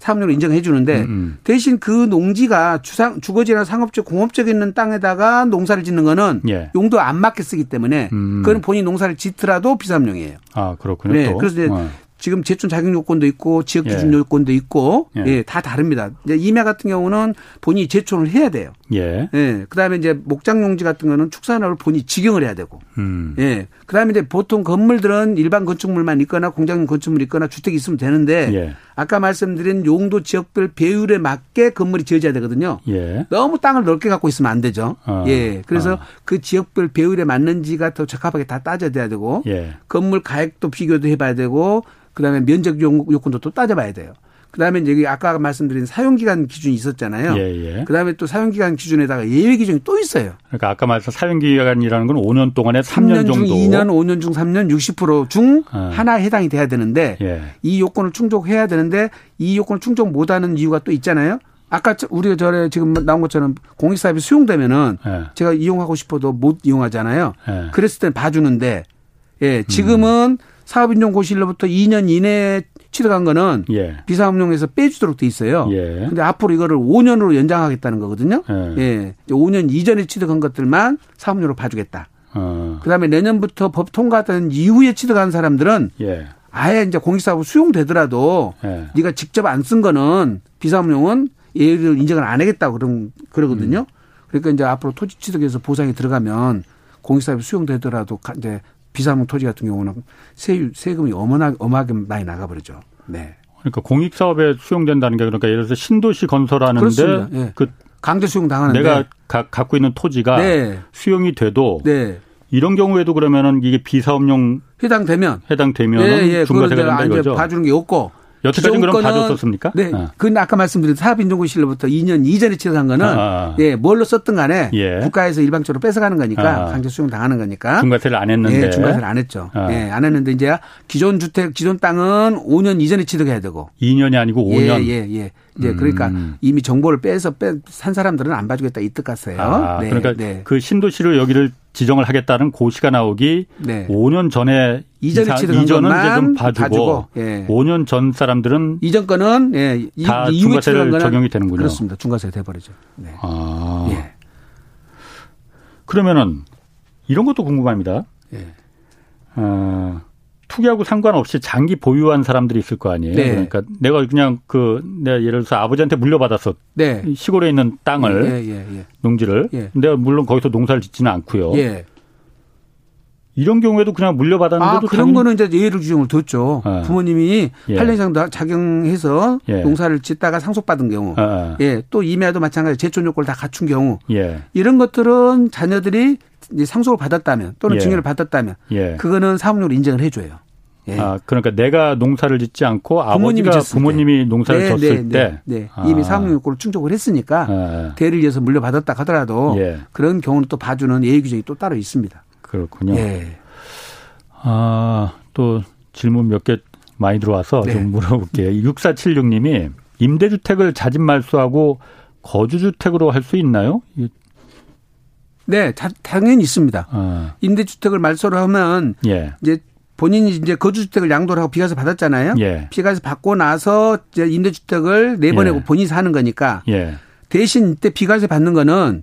사업용으로 인정해 주는데 음음. 대신 그 농지가 주상, 주거지나 상업적 공업적 있는 땅에다가 농사를 짓는 거는 예. 용도 안 맞게 쓰기 때문에 음. 그건 본인 농사를 짓더라도 비사업용이에요. 아 그렇군요. 네, 또. 그래서 이제 네. 지금 제촌 자격 요건도 있고 지역 기준 예. 요건도 있고 예. 예, 다 다릅니다. 이제 임야 같은 경우는 본인이 제촌을 해야 돼요. 예. 예. 그다음에 이제 목장 용지 같은 거는 축산업을 본인이 직영을 해야 되고. 음. 예. 그다음에 이제 보통 건물들은 일반 건축물만 있거나 공장 건축물이 있거나 주택이 있으면 되는데 예. 아까 말씀드린 용도 지역별 배율에 맞게 건물이 지어져야 되거든요. 예. 너무 땅을 넓게 갖고 있으면 안 되죠. 아. 예. 그래서 아. 그 지역별 배율에 맞는지가 더 적합하게 다 따져야 되고 예. 건물 가액도 비교도 해봐야 되고 그다음에 면적 요건도 또 따져봐야 돼요. 그다음에 이제 아까 말씀드린 사용기간 기준이 있었잖아요. 예, 예. 그다음에 또 사용기간 기준에다가 예외 기준이 또 있어요. 그러니까 아까 말씀 사용기간이라는 건 오 년 동안에 삼 년, 삼 년 정도. 삼 년 중 이 년, 오 년 중 삼 년, 육십 퍼센트 중 아. 하나에 해당이 돼야 되는데 예. 이 요건을 충족해야 되는데 이 요건을 충족 못하는 이유가 또 있잖아요. 아까 우리가 전에 지금 나온 것처럼 공익사업이 수용되면은 예. 제가 이용하고 싶어도 못 이용하잖아요. 예. 그랬을 땐 봐주는데 예, 지금은 음. 사업인정고시일로부터 이 년 이내에 들어간 거는 예. 비상업용에서 빼주도록 돼 있어요. 그런데 예. 앞으로 이거를 오 년으로 연장하겠다는 거거든요. 예. 예. 오 년 이전에 취득한 것들만 사업료로 봐주겠다. 어. 그다음에 내년부터 법 통과된 이후에 취득한 사람들은 예. 아예 이제 공익사업으로 수용되더라도 예. 네가 직접 안 쓴 거는 비상업용은 얘를 인정을 안 하겠다 그런 그러거든요. 음. 그러니까 이제 앞으로 토지 취득에서 보상이 들어가면 공익사업이 수용되더라도 이제 비상업용 토지 같은 경우는 세유, 세금이 어마나, 어마하게 많이 나가버리죠. 네. 그러니까 공익사업에 수용된다는 게 그러니까 예를 들어서 신도시 건설하는데 예. 그 강제 수용 당하는데 내가 가, 갖고 있는 토지가 네. 수용이 돼도 네. 이런 경우에도 그러면은 이게 비사업용 해당되면 해당되면 예, 예. 중과세가 된다 이거죠. 봐주는 게 없고. 여태까지는 그럼 봐줬었습니까? 네. 어. 근데 아까 말씀드린 사업인정구실로부터 이 년 이전에 취득한 거는 아. 예, 뭘로 썼든 간에 예. 국가에서 일방적으로 뺏어가는 거니까 아. 강제 수용 당하는 거니까. 중과세를 안 했는데. 예, 중과세를 안 했죠. 아. 예, 안 했는데 이제 기존 주택, 기존 땅은 오 년 이전에 취득해야 되고. 이 년이 아니고 오 년. 예, 예, 예. 예, 그러니까 음. 이미 정보를 빼서 빼, 산 사람들은 안 봐주겠다 이 뜻 같아요. 아, 네, 그러니까 네. 그 신도시로 여기를 지정을 하겠다는 고시가 나오기 네. 오 년 전에 이전에 취득한 것만 좀 봐주고, 봐주고 예. 오 년 전 사람들은 이전 거는 예, 다 이후에 중과세를 적용이 되는군요. 그렇습니다. 중과세가 돼버리죠. 네. 아, 예. 그러면은 이런 것도 궁금합니다. 예. 어. 투기하고 상관없이 장기 보유한 사람들이 있을 거 아니에요. 네. 그러니까 내가 그냥 그 내가 예를 들어서 아버지한테 물려받았어. 네. 시골에 있는 땅을 예, 예, 예. 농지를. 예. 내가 물론 거기서 농사를 짓지는 않고요. 예. 이런 경우에도 그냥 물려받았는데도. 아, 그런 거는 이제 예외로 규정을 뒀죠. 아. 부모님이 예. 팔 년 이상 작용해서 예. 농사를 짓다가 상속받은 경우. 아. 예. 또 임야도 마찬가지 제촌 요건을 다 갖춘 경우. 예. 이런 것들은 자녀들이 이제 상속을 받았다면 또는 예. 증여를 받았다면 예. 그거는 사업용으로 인정을 해줘요. 예. 아, 그러니까 내가 농사를 짓지 않고 부모님이 아버지가 부모님이 때. 농사를 네, 졌을 네, 때 네, 네. 아. 이미 사업용 요건을 충족을 했으니까 아. 대를 이어서 물려받았다 하더라도 예. 그런 경우는 또 봐주는 예외 규정이 또 따로 있습니다. 그렇군요. 예. 아, 또 질문 몇 개 많이 들어와서 네. 좀 물어볼게요. 육사칠육 님이 임대주택을 자진 말소하고 거주주택으로 할 수 있나요? 네, 다, 당연히 있습니다. 아. 임대주택을 말소를 하면 예. 이제 본인이 이제 거주주택을 양도를 하고 비과세 받았잖아요. 예. 비과세 받고 나서 이제 임대주택을 내보내고 예. 본인이 사는 거니까 예. 대신 이때 비과세 받는 거는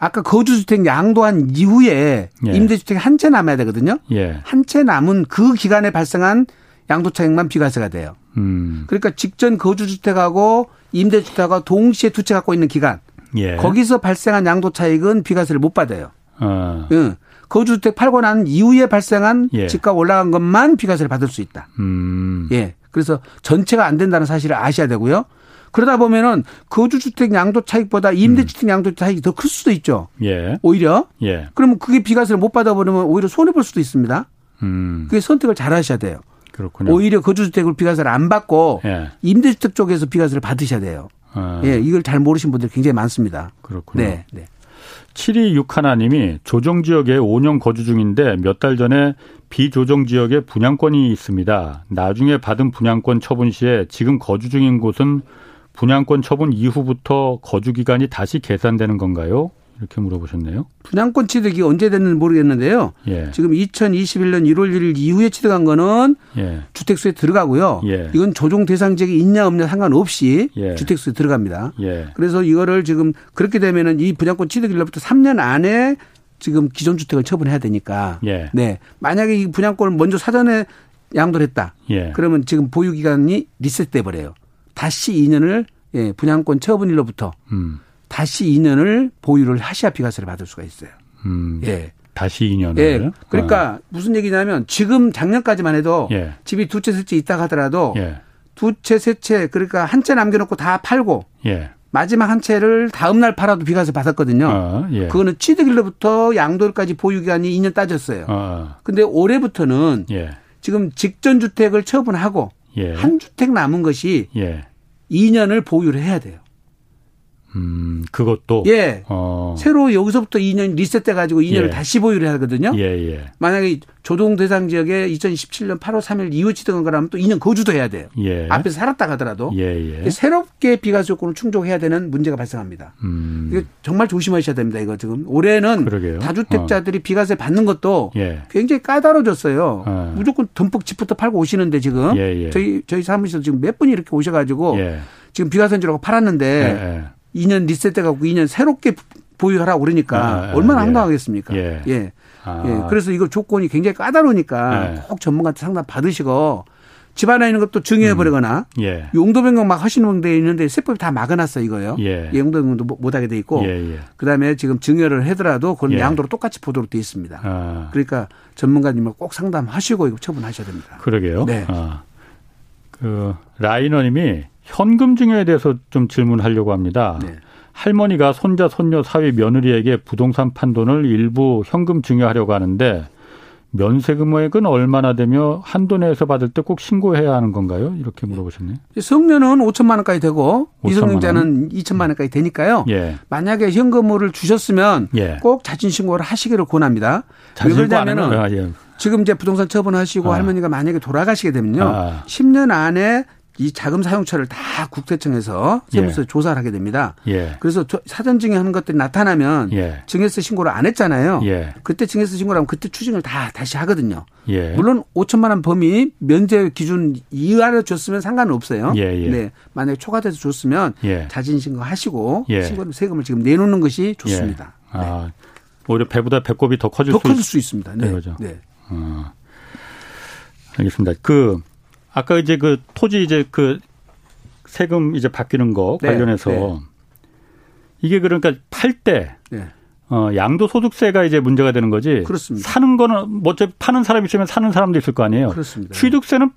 아까 거주주택 양도한 이후에 예. 임대주택이 한 채 남아야 되거든요. 예. 한 채 남은 그 기간에 발생한 양도차익만 비과세가 돼요. 음. 그러니까 직전 거주주택하고 임대주택하고 동시에 두 채 갖고 있는 기간. 예. 거기서 발생한 양도차익은 비과세를 못 받아요. 아. 응. 거주주택 팔고 난 이후에 발생한 예. 집값 올라간 것만 비과세를 받을 수 있다. 음. 예. 그래서 전체가 안 된다는 사실을 아셔야 되고요. 그러다 보면은 거주주택 양도차익보다 임대주택 음. 양도차익이 더 클 수도 있죠. 예. 오히려. 예. 그러면 그게 비과세를 못 받아버리면 오히려 손해볼 수도 있습니다. 음. 그게 선택을 잘 하셔야 돼요. 그렇군요. 오히려 거주주택을 비과세를 안 받고 예. 임대주택 쪽에서 비과세를 받으셔야 돼요. 아. 예, 이걸 잘 모르신 분들이 굉장히 많습니다. 그렇군요. 네, 네. 칠이육일 님이 조정지역에 오 년 거주 중인데 몇 달 전에 비조정지역에 분양권이 있습니다. 나중에 받은 분양권 처분 시에 지금 거주 중인 곳은 분양권 처분 이후부터 거주기간이 다시 계산되는 건가요? 이렇게 물어보셨네요. 분양권 취득이 언제 됐는지 모르겠는데요. 예. 지금 이천이십일 년 일월 일일 이후에 취득한 거는 예. 주택수에 들어가고요. 예. 이건 조정 대상 지역이 있냐 없냐 상관없이 예. 주택수에 들어갑니다. 예. 그래서 이거를 지금 그렇게 되면은 이 분양권 취득일로부터 삼 년 안에 지금 기존 주택을 처분해야 되니까. 예. 네. 만약에 이 분양권을 먼저 사전에 양도를 했다. 예. 그러면 지금 보유기간이 리셋돼 버려요. 다시 이 년을 예, 분양권 처분일로부터. 음. 다시 이 년을 보유를 하셔야 비과세를 받을 수가 있어요. 음, 예. 다시 이 년을. 예. 그러니까 어. 무슨 얘기냐면 지금 작년까지만 해도 예. 집이 두 채 세 채 있다 하더라도 예. 두 채 세 채 그러니까 한 채 남겨놓고 다 팔고 예. 마지막 한 채를 다음 날 팔아도 비과세 받았거든요. 어, 예. 그거는 취득일로부터 양도일까지 보유기간이 이 년 따졌어요. 그런데 어. 올해부터는 예. 지금 직전 주택을 처분하고 예. 한 주택 남은 것이 예. 이 년을 보유를 해야 돼요. 음, 그것도. 예. 어. 새로 여기서부터 이 년 리셋돼가지고 이 년을 예. 다시 보유를 하거든요. 예, 예. 만약에 조동 대상 지역에 이천십칠 년 팔월 삼일 이후 취득한 거라면 또 이 년 거주도 해야 돼요. 예. 앞에서 살았다 가더라도. 예, 예. 새롭게 비과세 요건을 충족해야 되는 문제가 발생합니다. 음. 이거 정말 조심하셔야 됩니다. 이거 지금. 올해는. 그러게요. 다주택자들이 어. 비과세 받는 것도. 예. 굉장히 까다로워졌어요. 어. 무조건 듬뿍 집부터 팔고 오시는데 지금. 예, 예. 저희, 저희 사무실에서 지금 몇 분이 이렇게 오셔가지고. 예. 지금 비과세인 줄 알고 팔았는데. 예, 예. 이 년 리셋돼가고 이 년 새롭게 보유하라고 그러니까 아, 얼마나 황당하겠습니까? 예. 예. 예. 아. 예. 그래서 이거 조건이 굉장히 까다로우니까 예. 꼭 전문가한테 상담 받으시고 집 안에 있는 것도 증여해버리거나 음. 예. 용도 변경 막 하시는 데 있는데 세법이 다 막아놨어 이거요. 예. 예. 용도 변경도 못하게 돼 있고 예. 예. 그다음에 지금 증여를 하더라도 그건 예. 양도로 똑같이 보도록 돼 있습니다. 아. 그러니까 전문가님을 꼭 상담하시고 이거 처분하셔야 됩니다. 그러게요. 네. 아. 그 라이너님이 현금 증여에 대해서 좀 질문하려고 합니다. 네. 할머니가 손자, 손녀, 사위, 며느리에게 부동산 판돈을 일부 현금 증여하려고 하는데 면세 금액은 얼마나 되며 한도 내에서 받을 때 꼭 신고해야 하는 건가요? 이렇게 물어보셨네요. 성년은 오천만 원까지 되고 미성년자는 이천만 원까지 되니까요. 예. 만약에 현금을 주셨으면 예. 꼭 자진신고를 하시기를 권합니다. 자진신고 안 하면 지금 이제 부동산 처분하시고 아. 할머니가 만약에 돌아가시게 되면요. 아. 십 년 안에 이 자금 사용처를 다 국세청에서 세무서 예. 조사를 하게 됩니다. 예. 그래서 사전 증여하는 것들이 나타나면 예. 증여세 신고를 안 했잖아요. 예. 그때 증여세 신고를 하면 그때 추징을 다 다시 하거든요. 예. 물론 오천만 원 범위 면제 기준 이하로 줬으면 상관은 없어요. 예예. 네. 만약에 초과돼서 줬으면 예. 자진 신고하시고 예. 신고를 세금을 지금 내놓는 것이 좋습니다. 예. 아, 네. 오히려 배보다 배꼽이 더 커질 더 수, 커질 수 있습니다. 네. 그렇죠. 네. 아, 알겠습니다. 그 아까 이제 그 토지 이제 그 세금 이제 바뀌는 거 네, 관련해서 네. 이게 그러니까 팔 때 네. 어, 양도소득세가 이제 문제가 되는 거지. 그렇습니다. 사는 거는 뭐 어차피 파는 사람이 있으면 사는 사람도 있을 거 아니에요. 그렇습니다. 취득세는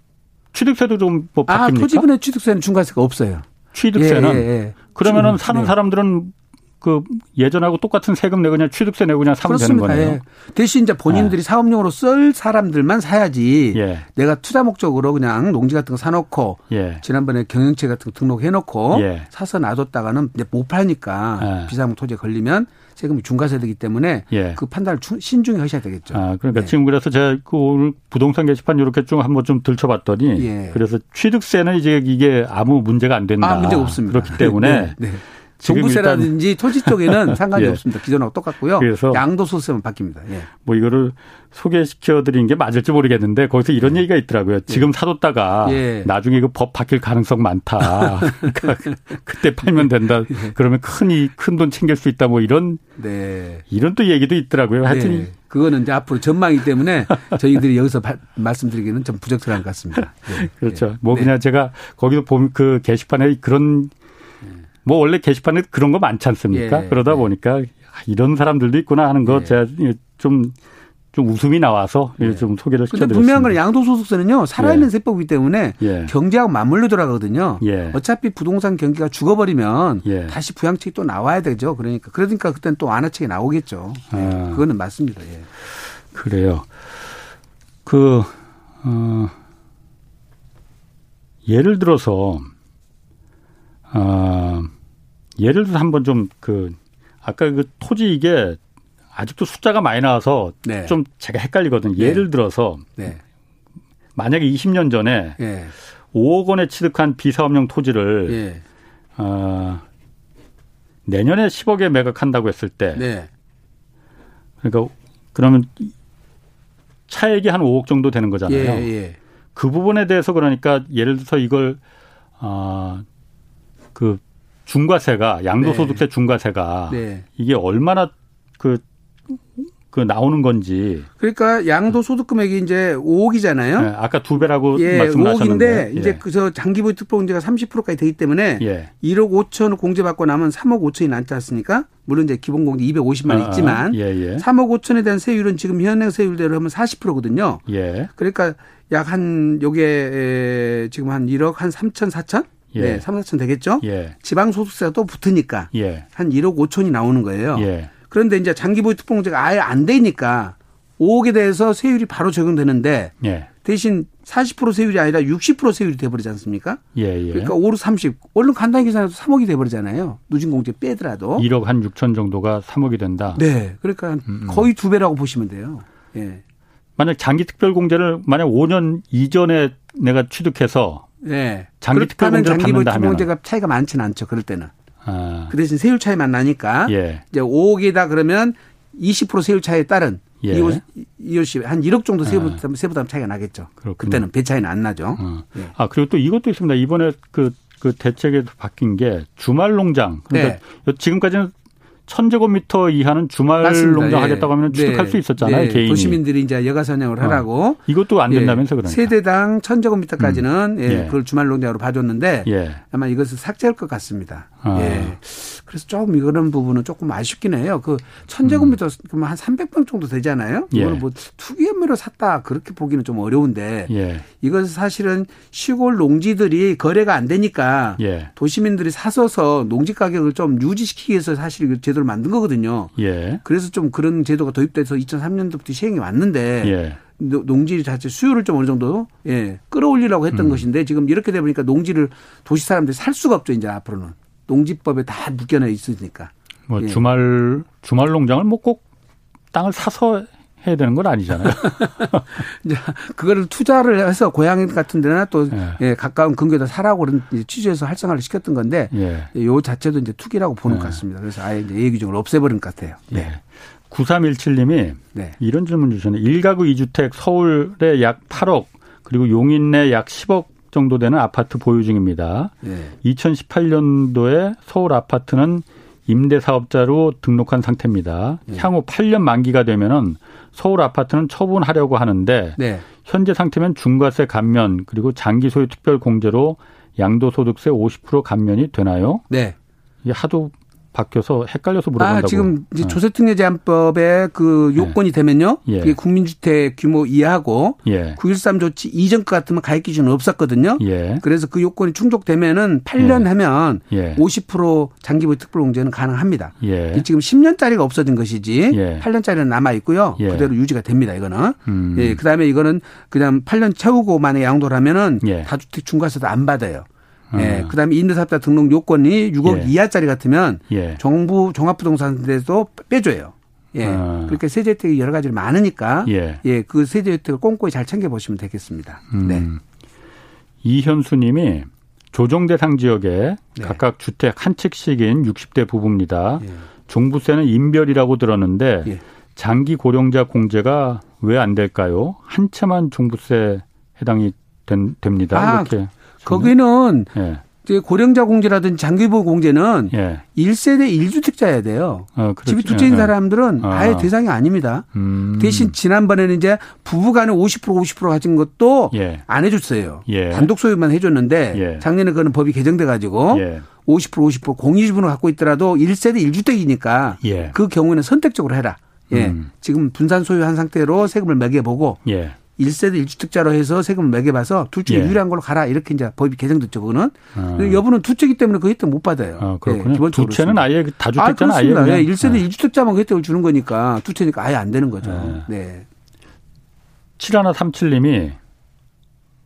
취득세도 좀 뭐 바뀝니까? 아, 토지분의 취득세는 중과세가 없어요. 취득세는 예, 예, 예. 그러면은 취득세. 사는 사람들은 그 예전하고 똑같은 세금 내고 그냥 취득세 내고 그냥 사면 그렇습니다. 되는 거네요. 예. 대신 이제 본인들이 예. 사업용으로 쓸 사람들만 사야지 예. 내가 투자 목적으로 그냥 농지 같은 거 사놓고 예. 지난번에 경영체 같은 거 등록해놓고 예. 사서 놔뒀다가는 이제 못 파니까 예. 비상용 토지에 걸리면 세금이 중과세되기 때문에 예. 그 판단을 신중히 하셔야 되겠죠. 아, 그러니까 예. 지금 그래서 제가 오늘 부동산 게시판 이렇게 좀 한번 좀 들춰봤더니 예. 그래서 취득세는 이제 이게 아무 문제가 안 된다. 아, 문제 없습니다. 그렇기 때문에. 네. 네. 종부세라든지 토지 쪽에는 상관이 예. 없습니다. 기존하고 똑같고요. 그래서 양도소득세만 바뀝니다. 예. 뭐 이거를 소개시켜드린 게 맞을지 모르겠는데 거기서 이런 예. 얘기가 있더라고요. 지금 예. 사뒀다가 예. 나중에 그 법 바뀔 가능성 많다. 그러니까 그때 팔면 된다. 예. 그러면 큰 이 큰 돈 챙길 수 있다. 뭐 이런 네. 이런 또 얘기도 있더라고요. 하여튼 예. 그거는 이제 앞으로 전망이기 때문에 저희들이 여기서 바, 말씀드리기는 좀 부적절한 것 같습니다. 예. 그렇죠. 예. 뭐 그냥 네. 제가 거기서 보면 그 게시판에 그런 뭐 원래 게시판에 그런 거 많지 않습니까? 예, 그러다 예. 보니까 이런 사람들도 있구나 하는 거 예. 제가 좀, 좀 웃음이 나와서 예. 좀 소개를 시켜드렸습니다. 근데 분명한 건 양도소득세는요. 살아있는 예. 세법이기 때문에 예. 경제하고 맞물려 돌아가거든요. 예. 어차피 부동산 경기가 죽어버리면 예. 다시 부양책이 또 나와야 되죠. 그러니까 그러니까 그때는 또 완화책이 나오겠죠. 예. 아. 그거는 맞습니다. 예. 그래요. 그 어, 예를 들어서 아, 예를 들어서 한번 좀 그 아까 그 토지 이게 아직도 숫자가 많이 나와서 네. 좀 제가 헷갈리거든요. 네. 예를 들어서 네. 만약에 이십 년 전에 네. 오억 원에 취득한 비사업용 토지를 네. 아, 내년에 십억에 매각한다고 했을 때 네. 그러니까 그러면 차액이 한 오억 정도 되는 거잖아요. 예, 예. 그 부분에 대해서 그러니까 예를 들어서 이걸 아, 그 중과세가 양도소득세 네. 중과세가 네. 이게 얼마나 그, 그 나오는 건지. 그러니까 양도소득 금액이 이제 오억이잖아요. 네, 아까 두 배라고 예, 말씀하셨는데. 오억인데 예. 이제 그저 장기보유 특별공제가 삼십 퍼센트까지 되기 때문에 예. 일억 오천을 공제받고 나면 삼억 오천이 남지 않습니까? 물론 이제 기본공제 이백오십만 원 있지만 아, 예, 예. 삼억 오천에 대한 세율은 지금 현행 세율대로 하면 사십 퍼센트거든요. 예. 그러니까 약 한 요게 지금 한 일억 한 삼천 사천? 예. 네, 삼, 사천 되겠죠? 예. 지방소득세가 또 붙으니까 예. 한 일억 오천이 나오는 거예요. 예. 그런데 이제 장기보유특별공제가 아예 안 되니까 오억에 대해서 세율이 바로 적용되는데 예. 대신 사십 퍼센트 세율이 아니라 육십 퍼센트 세율이 돼버리지 않습니까? 예, 예. 그러니까 오로 삼십. 얼른 간단히 계산해도 삼억이 돼버리잖아요. 누진공제 빼더라도. 일억 한 육천 정도가 삼억이 된다. 네. 그러니까 음, 음. 거의 두 배라고 보시면 돼요. 예. 만약 장기 특별공제를 만약 오 년 이전에 내가 취득해서 예. 장기 특별공제를 받는다 하면. 장기특별공제가 차이가 많지는 않죠. 그럴 때는. 아. 그 대신 세율 차이만 나니까. 예. 이제 오억이다 그러면 이십 퍼센트 세율 차이에 따른. 예. 이오십 한 일억 정도 세부담, 아. 세부담 차이가 나겠죠. 그렇군요. 그때는 배 차이는 안 나죠. 아. 예. 아, 그리고 또 이것도 있습니다. 이번에 그, 그 대책에서 바뀐 게 주말 농장. 그러니까 네. 지금까지는 천 제곱미터 이하는 주말 맞습니다. 농장 예. 하겠다고 하면 취득할 네. 수 있었잖아요. 네. 개인이. 도시민들이 이제 여가선양을 하라고. 아. 이것도 안 된다면서 그러니까. 세대당 천 제곱미터까지는 음. 예. 예. 그걸 주말 농장으로 봐줬는데 예. 아마 이것을 삭제할 것 같습니다. 아. 예. 그래서 조금 이런 부분은 조금 아쉽긴 해요. 그 천 제곱미터 음. 한 삼백 평 정도 되잖아요. 이걸 예. 뭐 투기매매로 샀다 그렇게 보기는 좀 어려운데 예. 이것은 사실은 시골 농지들이 거래가 안 되니까 예. 도시민들이 사서서 농지 가격을 좀 유지시키기 위해서 사실 제도를 만든 거거든요. 예. 그래서 좀 그런 제도가 도입돼서 이천삼 년도부터 시행이 왔는데 예. 농지 자체 수요를 좀 어느 정도 예, 끌어올리려고 했던 음. 것인데 지금 이렇게 되니까 농지를 도시 사람들이 살 수가 없죠. 이제 앞으로는. 농지법에 다 묶여나 있으니까. 뭐 예. 주말 주말 농장을 뭐 꼭 땅을 사서 해야 되는 건 아니잖아요. 이제 그거를 투자를 해서 고향 같은 데나 또 예. 예, 가까운 근교에다 사라고 그런 취지에서 활성화를 시켰던 건데 예. 요 자체도 이제 투기라고 보는 예. 것 같습니다. 그래서 아예 이제 예외규정을 없애버린 것 같아요. 네. 예. 구삼일칠 님이 네. 이런 질문 주셨네요. 일 가구 이 주택 서울에 약 팔억 그리고 용인 내 약 십억 정도 되는 아파트 보유 중입니다. 네. 이천십팔 년도에 서울 아파트는 임대사업자로 등록한 상태입니다. 네. 향후 팔 년 만기가 되면은 서울 아파트는 처분하려고 하는데 네. 현재 상태면 중과세 감면 그리고 장기 소유 특별 공제로 양도소득세 오십 퍼센트 감면이 되나요? 네. 이게 하도 바뀌어서 헷갈려서 물어본다고. 아, 지금 이제 조세특례 제한법의 그 요건이 예. 되면요. 예. 그게 국민주택 규모 이하고 예. 구일삼 조치 이전 것 같으면 가입 기준은 없었거든요. 예. 그래서 그 요건이 충족되면은 팔 년 예. 하면 예. 오십 퍼센트 장기보유 특별공제는 가능합니다. 예. 지금 십 년짜리가 없어진 것이지 예. 팔 년짜리는 남아 있고요. 예. 그대로 유지가 됩니다. 이거는. 음. 예. 그다음에 이거는 그냥 팔 년 채우고 만에 양도를 하면은 예. 다주택 중과세도 안 받아요. 예, 그다음에 임대사업자 등록 요건이 육억 예. 이하짜리 같으면 예. 정부 종합부동산세도 빼줘요. 예, 아. 그렇게 세제 혜택이 여러 가지로 많으니까 예, 예, 그 세제 혜택을 꼼꼼히 잘 챙겨 보시면 되겠습니다. 음. 네. 이현수님이 조정 대상 지역에 네. 각각 주택 한 채씩인 육십 대 부부입니다. 예. 종부세는 인별이라고 들었는데 예. 장기 고령자 공제가 왜 안 될까요? 한 채만 종부세 해당이 된, 됩니다. 아. 이렇게. 거기는 예. 고령자 공제라든지 장기보유 공제는 예. 일 세대 일 주택자여야 돼요. 어, 집이 두 채인 예. 사람들은 아. 아예 대상이 아닙니다. 음. 대신 지난번에는 이제 부부간에 오십 퍼센트 오십 퍼센트 가진 것도 예. 안 해줬어요. 예. 단독 소유만 해줬는데 예. 작년에 그거는 법이 개정돼가지고 예. 오십 퍼센트 오십 퍼센트 공유지분을 갖고 있더라도 일 세대 일 주택이니까 예. 그 경우에는 선택적으로 해라. 예. 음. 지금 분산 소유한 상태로 세금을 매겨보고. 예. 일 세대 일 주택자로 해서 세금을 매겨봐서 둘 중에 예. 유리한 걸로 가라. 이렇게 이제 법이 개정됐죠. 그거는. 아. 여부는 두 채이기 때문에 그 혜택 못 받아요. 아, 그렇군요. 네, 두 채는 아예 다주택자는 아, 아예. 네, 일 세대 네. 일 주택자만 그 혜택을 주는 거니까 두 채니까 아예 안 되는 거죠. 네. 네. 칠천백삼십칠 님이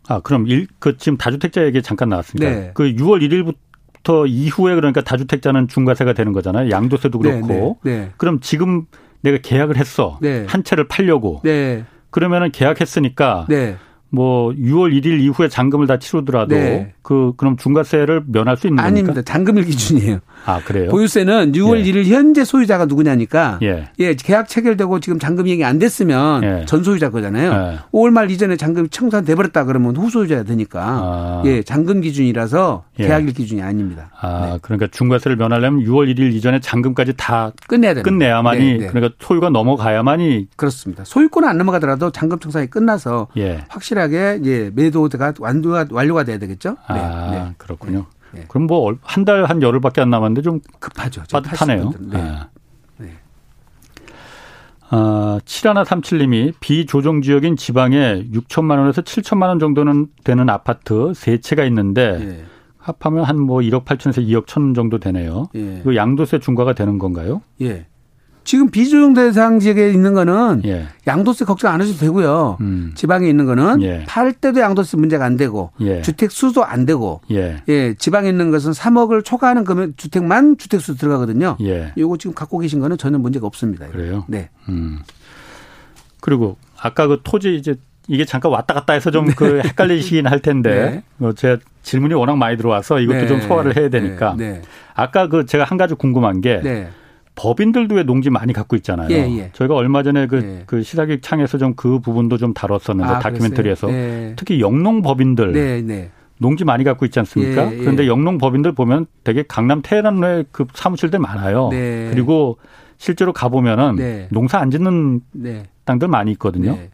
아 그럼 일, 그 지금 다주택자 얘기 잠깐 나왔습니다. 네. 그 유월 일일부터 이후에 그러니까 다주택자는 중과세가 되는 거잖아요. 양도세도 그렇고. 네, 네, 네. 그럼 지금 내가 계약을 했어. 네. 한 채를 팔려고. 네. 그러면은 계약했으니까 네. 뭐 유월 일일 이후에 잔금을 다 치르더라도 네. 그 그럼 중과세를 면할 수 있는 겁니까? 아닙니다. 잔금일 기준이에요. 아 그래요? 보유세는 유월 예. 일 일 현재 소유자가 누구냐니까 예. 예 계약 체결되고 지금 잔금 이행이 안 됐으면 예. 전 소유자 거잖아요. 예. 오월 말 이전에 잔금이 청산돼 버렸다 그러면 후 소유자가 되니까 아. 예 잔금 기준이라서 계약일 예. 기준이 아닙니다. 아 네. 그러니까 중과세를 면하려면 유월 일일 이전에 잔금까지 다 끝내야 됩니다. 끝내야만이 네, 네. 그러니까 소유가 넘어가야만이 그렇습니다. 소유권은 안 넘어가더라도 잔금 청산이 끝나서 예. 확실하게 예, 매도가 완료가, 완료가 돼야 되겠죠. 네, 아, 네. 그렇군요. 네. 그럼 뭐 한 달 한 열흘밖에 안 남았는데 좀 급하죠. 빠듯하네요. 네. 아. 네. 아, 칠천백삼십칠 님이 비조정 지역인 지방에 육천만 원에서 칠천만 원 정도는 되는 아파트 세 채가 있는데 네. 합하면 한 뭐 일억 팔천에서 이억 천 정도 되네요. 네. 이 양도세 중과가 되는 건가요? 예. 네. 지금 비조정 대상 지역에 있는 거는 예. 양도세 걱정 안 하셔도 되고요. 음. 지방에 있는 거는 예. 팔 때도 양도세 문제가 안 되고 예. 주택 수도 안 되고 예. 예. 지방에 있는 것은 삼억을 초과하는 금액 주택만 주택수 들어가거든요. 예. 이거 지금 갖고 계신 거는 전혀 문제가 없습니다. 그래요? 네. 음. 그리고 아까 그 토지 이제 이게 잠깐 왔다 갔다 해서 좀 네. 그 헷갈리시긴 할 텐데 네. 제 질문이 워낙 많이 들어와서 이것도 네. 좀 소화를 해야 되니까 네. 네. 아까 그 제가 한 가지 궁금한 게. 네. 법인들도 왜 농지 많이 갖고 있잖아요. 예, 예. 저희가 얼마 전에 그, 예. 그 시사기획 창에서 좀 그 부분도 좀 다뤘었는데 아, 다큐멘터리에서 네. 특히 영농 법인들 네, 네. 농지 많이 갖고 있지 않습니까? 예, 예. 그런데 영농 법인들 보면 되게 강남 테헤란로에 그 사무실들 많아요. 네. 그리고 실제로 가보면은 네. 농사 안 짓는 네. 땅들 많이 있거든요. 네.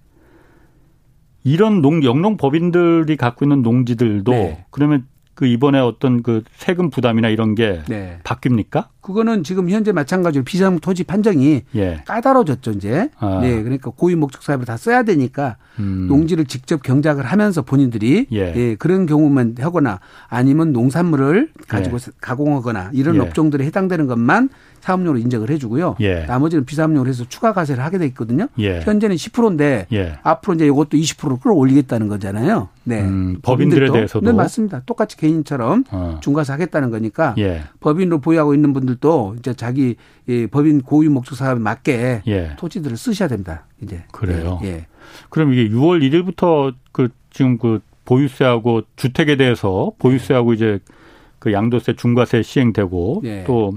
이런 농 영농 법인들이 갖고 있는 농지들도 네. 그러면 그 이번에 어떤 그 세금 부담이나 이런 게 네. 바뀝니까? 그거는 지금 현재 마찬가지로 비상 토지 판정이 예. 까다로워졌죠 이제. 아. 네, 그러니까 고유 목적 사업을 다 써야 되니까 음. 농지를 직접 경작을 하면서 본인들이 예. 예, 그런 경우만 하거나 아니면 농산물을 가지고 예. 가공하거나 이런 예. 업종들에 해당되는 것만 사업용으로 인정을 해주고요. 예. 나머지는 비사업용으로 해서 추가 과세를 하게 돼 있거든요. 예. 현재는 십 퍼센트인데 예. 앞으로 이제 이것도 이십 퍼센트로 끌어올리겠다는 거잖아요. 네, 음, 법인들에 법인들도. 대해서도 네, 맞습니다. 똑같이 개인처럼 어. 중과세 하겠다는 거니까 예. 법인으로 보유하고 있는 분들. 또 이제 자기 법인 고유 목적 사업에 맞게 예. 토지들을 쓰셔야 됩니다. 이제 그래요. 예. 그럼 이게 유월 일일부터 그 지금 그 보유세하고 주택에 대해서 보유세하고 예. 이제 그 양도세 중과세 시행되고 예. 또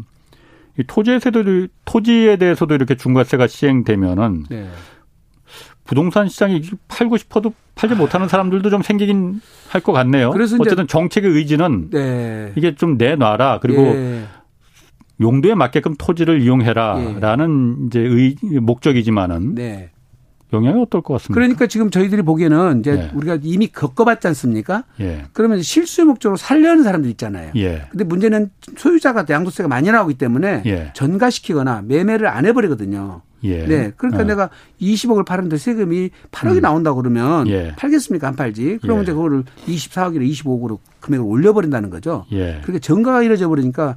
이 토지세도 토지에 대해서도 이렇게 중과세가 시행되면은 예. 부동산 시장이 팔고 싶어도 팔지 못하는 사람들도 좀 생기긴 할 것 같네요. 그래서 어쨌든 정책의 의지는 예. 이게 좀 내놔라 그리고. 예. 용도에 맞게끔 토지를 이용해라라는 예. 이제 의, 목적이지만은 네. 영향이 어떨 것 같습니다. 그러니까 지금 저희들이 보기에는 이제 예. 우리가 이미 겪어봤지 않습니까? 예. 그러면 실수의 목적으로 살려는 사람들 있잖아요. 예. 근데 문제는 소유자가 양도세가 많이 나오기 때문에 예. 전가시키거나 매매를 안 해버리거든요. 예. 네. 그러니까 예. 내가 이십억을 팔았는데 세금이 팔억이 음. 나온다 그러면 예. 팔겠습니까? 안 팔지. 그러면 예. 이제 그거를 이십사억이나 이십오억으로 금액을 올려버린다는 거죠. 예. 그러니까 전가가 이루어져 버리니까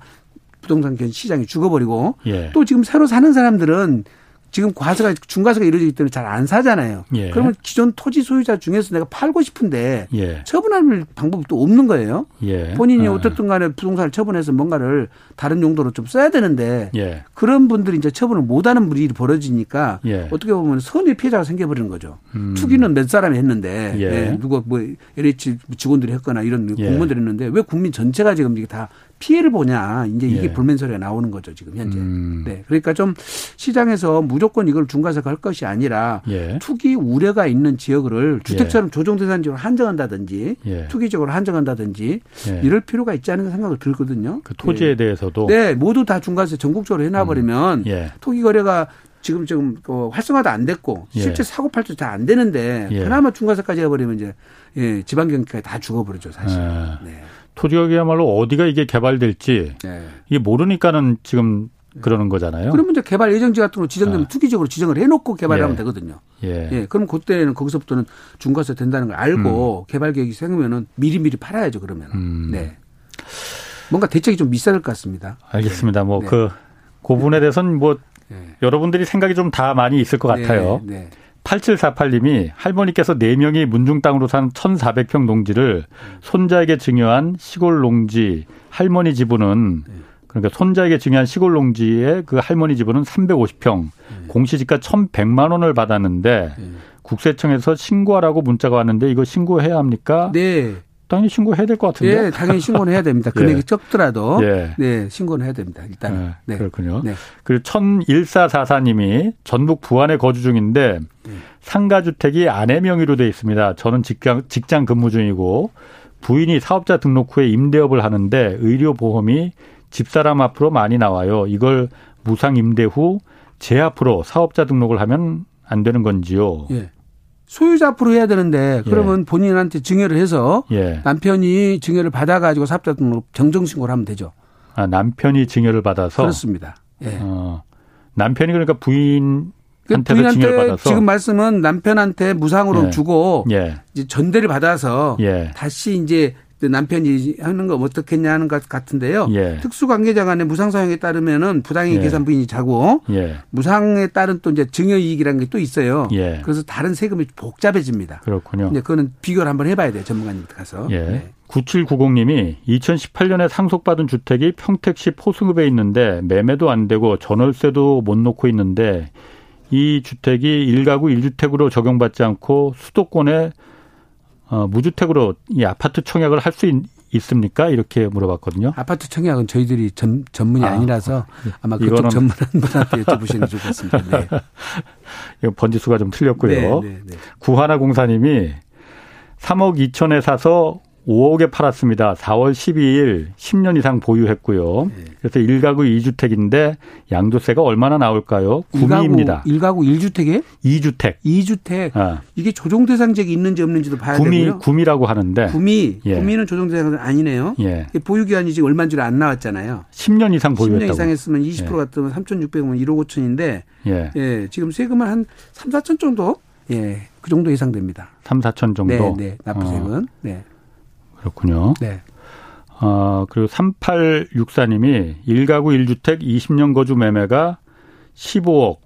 부동산 시장이 죽어버리고 예. 또 지금 새로 사는 사람들은 지금 과세가 중과세가 이루어지기 때문에 잘 안 사잖아요. 예. 그러면 기존 토지 소유자 중에서 내가 팔고 싶은데 예. 처분할 방법이 또 없는 거예요. 예. 본인이 어. 어떻든 간에 부동산을 처분해서 뭔가를 다른 용도로 좀 써야 되는데 예. 그런 분들이 이제 처분을 못하는 일이 벌어지니까 예. 어떻게 보면 선의 피해자가 생겨버리는 거죠. 음. 투기는 몇 사람이 했는데 예. 네. 누가 뭐 엘에이치 직원들이 했거나 이런 예. 공무원들이 했는데 왜 국민 전체가 지금 이게 다 피해를 보냐. 이제 이게 예. 불만 소리가 나오는 거죠, 지금 현재. 음. 네. 그러니까 좀 시장에서 무조건 이걸 중과세 할 것이 아니라 예. 투기 우려가 있는 지역을 주택처럼 예. 조정대상 지역으로 한정한다든지 예. 투기적으로 한정한다든지 예. 이럴 필요가 있지 않은 생각을 들거든요. 그 토지에 예. 대해서도. 네. 모두 다 중과세 전국적으로 해놔버리면 음. 예. 투기 거래가 지금 지금 활성화도 안 됐고 실제 예. 사고팔도 잘 안 되는데 예. 그나마 중과세까지 해버리면 이제 예. 지방경기까지 다 죽어버리죠, 사실. 아. 네. 토지역이야말로 어디가 이게 개발될지 네. 이게 모르니까는 지금 그러는 거잖아요. 그러면 이제 개발 예정지 같은 거 지정되면 아. 투기적으로 지정을 해놓고 개발하면 예. 되거든요. 예. 예. 그럼 그때는 거기서부터는 중과세 된다는 걸 알고 음. 개발 계획이 생기면은 미리미리 팔아야죠. 그러면 음. 네. 뭔가 대책이 좀 미쌀 것 같습니다. 알겠습니다. 뭐 그 고분에 대해서는 뭐 네. 여러분들이 생각이 좀 다 많이 있을 것 네. 같아요. 네. 팔칠사팔님이 할머니께서 네 명이 문중 땅으로 산 천사백 평 농지를 손자에게 증여한 시골 농지 할머니 지분은 그러니까 손자에게 증여한 시골 농지의 그 할머니 지분은 삼백오십 평 공시지가 천백만 원을 받았는데 국세청에서 신고하라고 문자가 왔는데 이거 신고해야 합니까? 네. 당연히 신고해야 될 것 같은데. 네, 당연히 신고는 해야 됩니다. 금액이 예. 적더라도. 예. 네, 신고는 해야 됩니다. 일단은. 네, 네. 그렇군요. 네. 그리고 천일사사사님이 전북 부안에 거주 중인데 네. 상가주택이 아내 명의로 되어 있습니다. 저는 직장, 직장 근무 중이고 부인이 사업자 등록 후에 임대업을 하는데 의료보험이 집사람 앞으로 많이 나와요. 이걸 무상임대 후 제 앞으로 사업자 등록을 하면 안 되는 건지요. 예. 소유자 앞으로 해야 되는데 그러면 예. 본인한테 증여를 해서 예. 남편이 증여를 받아가지고 사업자 등록 정정신고를 하면 되죠. 아, 남편이 증여를 받아서? 그렇습니다. 예. 어, 남편이 그러니까 부인. 부인한테 지금 말씀은 남편한테 무상으로 예. 주고 예. 이제 전대를 받아서 예. 다시 이제 남편이 하는 거 어떻겠냐 하는 것 같은데요. 예. 특수관계자 간의 무상사용에 따르면은 부당이익 예. 계산 부인이 자고 예. 무상에 따른 또 이제 증여이익이라는 게 또 있어요. 예. 그래서 다른 세금이 복잡해집니다. 그렇군요. 이제 그거는 비교를 한번 해봐야 돼요. 전문가님한테 가서. 예. 네. 구칠구공님이 이천십팔 년에 상속받은 주택이 평택시 포승읍에 있는데 매매도 안 되고 전월세도 못 놓고 있는데 이 주택이 일가구 일주택으로 적용받지 않고 수도권에 어, 무주택으로 이 아파트 청약을 할 수 있습니까? 이렇게 물어봤거든요. 아파트 청약은 저희들이 전, 전문이 아, 아니라서 아마 그쪽 이거는... 전문한 분한테 여쭤보시는 줄 같습니다. 네. 이거 번지수가 좀 틀렸고요. 네, 네, 네. 구하나 공사님이 삼억 이천에 사서 오억에 팔았습니다. 사월 십이일 십 년 이상 보유했고요. 네. 그래서 일가구 이주택인데 양도세가 얼마나 나올까요? 구미입니다. 일가구 일주택에? 이주택. 이주택. 어. 이게 조정대상책이 있는지 없는지도 봐야 구미, 되고요. 구미라고 하는데. 구미. 예. 구미는 조정대상책은 아니네요. 예. 보유기한이 지금 얼마인 줄 안 나왔잖아요. 십 년 이상 보유했다고. 십 년 이상 했으면 이십 퍼센트 예. 같으면 삼천육백이면 일억 오천인데 예. 예. 지금 세금은 한 삼사천 정도? 예. 그 정도 예상됩니다. 삼사천 정도? 네. 네. 납부세금은. 어. 네. 그렇군요. 네. 어, 그리고 삼팔육사님이 일가구 일주택 이십 년 거주 매매가 십오억,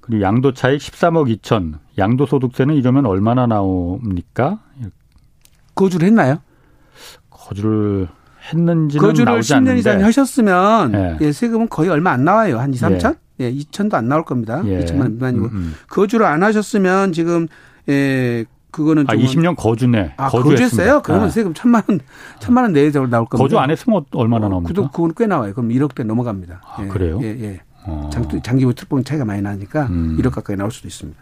그리고 양도 차익 십삼억 이천, 양도소득세는 이러면 얼마나 나옵니까? 거주를 했나요? 거주를 했는지는 거주를 나오지 않는데. 거주를 십 년 이상 하셨으면 네. 예, 세금은 거의 얼마 안 나와요. 한 이삼천? 예, 예 이천도 안 나올 겁니다. 예. 이천만 원 미만이고. 음, 음. 거주를 안 하셨으면 지금... 예. 그거는 아, 이십 년 거주네. 아, 거주했어요? 그러면 네. 세금 천만 원, 천만 원 내에 나올 겁니다. 거주 안 했으면 얼마나 나옵니까? 그도 그건 꽤 나와요. 그럼 일억대 넘어갑니다. 아, 예, 그래요? 예, 예. 어. 장기보유특 보면 차이가 많이 나니까 음. 일억 가까이 나올 수도 있습니다.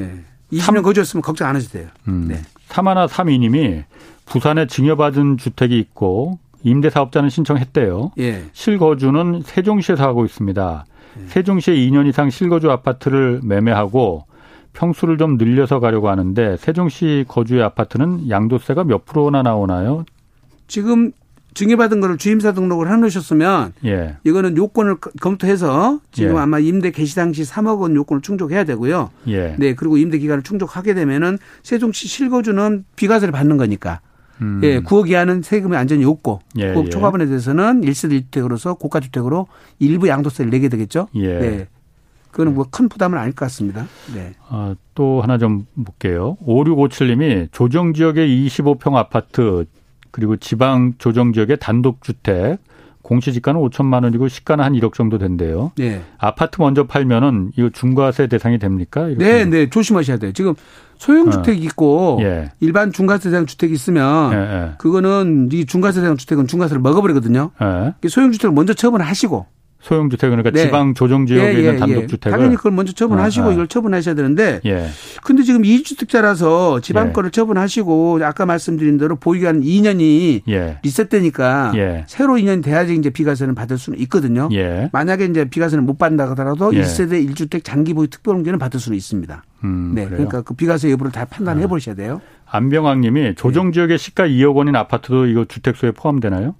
예. 이십 년 삼, 거주했으면 걱정 안 하셔도 돼요. 음. 네. 삼일삼이님이 부산에 증여받은 주택이 있고 임대사업자는 신청했대요. 예. 실거주는 세종시에서 하고 있습니다. 예. 세종시에 이 년 이상 실거주 아파트를 매매하고 평수를 좀 늘려서 가려고 하는데 세종시 거주의 아파트는 양도세가 몇 프로나 나오나요? 지금 증여받은 거를 주임사 등록을 해놓으셨으면 예. 이거는 요건을 검토해서 지금 예. 아마 임대 개시 당시 삼억 원 요건을 충족해야 되고요. 예. 네, 그리고 임대 기간을 충족하게 되면은 세종시 실거주는 비과세를 받는 거니까. 음. 예, 구억 이하는 세금이 안전히 없고 예, 구억 예. 초과분에 대해서는 일세대 주택으로서 고가 주택으로 일부 양도세를 내게 되겠죠. 예. 네. 그건 뭐 큰 부담은 아닐 것 같습니다. 네. 아, 또 하나 좀 볼게요. 오육오칠님이 조정지역의 이십오 평 아파트 그리고 지방 조정지역의 단독주택 공시지가는 오천만 원이고 시가는 한 일억 정도 된대요. 네. 아파트 먼저 팔면은 이거 중과세 대상이 됩니까? 네, 네. 조심하셔야 돼요. 지금 소형주택이 있고 예. 일반 중과세 대상 주택이 있으면 예, 예. 그거는 이 중과세 대상 주택은 중과세를 먹어버리거든요. 예. 소형주택을 먼저 처분하시고. 소형주택 그러니까 네. 지방 조정지역에 예, 있는 예, 단독주택을. 당연히 그걸 먼저 처분하시고 아, 아. 이걸 처분하셔야 되는데 예. 근데 지금 이주택자라서 지방 예. 거를 처분하시고 아까 말씀드린 대로 보유기간 이 년이 예. 리셋되니까 예. 새로 이 년이 돼야지 이제 비과세는 받을 수는 있거든요. 예. 만약에 이제 비과세는 못 받는다 하더라도 예. 일 세대 일 주택 장기보유 특별공제는 받을 수는 있습니다. 음, 네, 그래요? 그러니까 그 비과세 여부를 다 판단해 아. 보셔야 돼요. 안병학님이 조정지역의 시가 이억 원인 아파트도 이거 주택수에 포함되나요?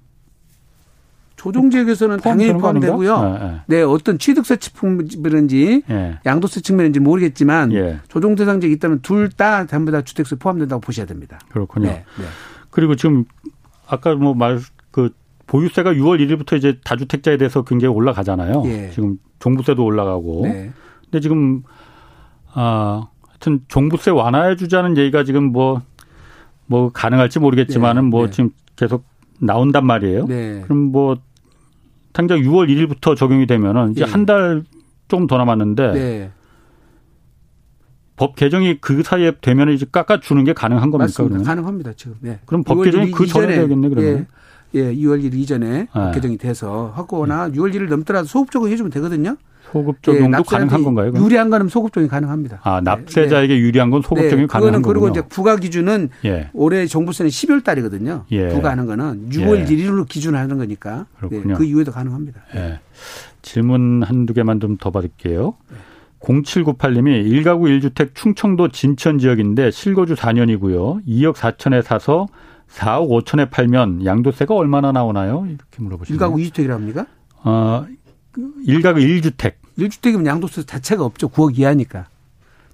조정지역에서는 당연히 포함되고요. 네, 네. 네, 어떤 취득세 측면인지 네. 양도세 측면인지 모르겠지만 네. 조정대상지역이 있다면 둘 다 전부 다 주택세 포함된다고 보셔야 됩니다. 그렇군요. 네. 네. 그리고 지금 아까 뭐 말 그 보유세가 유월 일일부터 이제 다주택자에 대해서 굉장히 올라가잖아요. 네. 지금 종부세도 올라가고. 네. 근데 지금 아, 하여튼 종부세 완화해 주자는 얘기가 지금 뭐 뭐 가능할지 모르겠지만은 네. 뭐 네. 지금 계속 나온단 말이에요. 네. 그럼 뭐 당장 유월 일일부터 적용이 되면은 이제 네. 한 달 조금 더 남았는데 네. 법 개정이 그 사이에 되면 이제 깎아주는 게 가능한 겁니까? 맞습니다. 그러면? 가능합니다 지금. 네. 그럼 법 개정이 그 전에 되겠네 그러면. 예, 예. 유월 일 일 이전에 네. 개정이 돼서 하거나 네. 유월 일일 넘더라도 소급 적용해주면 되거든요. 소급 적용도 예, 가능한 건가요? 그럼? 유리한 거는 소급 적용이 가능합니다. 아, 납세자에게 네. 유리한 건 소급 적용이 네, 가능한 거군요. 그리고 이제 부과 기준은 예. 올해 종부세는 십이월 달이거든요. 예. 부과하는 거는 유월 일일로 예. 기준하는 거니까 네, 그 이후에도 가능합니다. 예. 예. 질문 한두 개만 좀 더 받을게요. 예. 공칠구팔님이 일가구 일주택 충청도 진천 지역인데 실거주 사 년이고요. 이억 사천에 사서 사억 오천에 팔면 양도세가 얼마나 나오나요? 이렇게 물어보시네요. 일가구 이주택이라 합니까? 어, 일가구 일 주택. 일 주택이면 양도세 자체가 없죠. 구억 이하니까.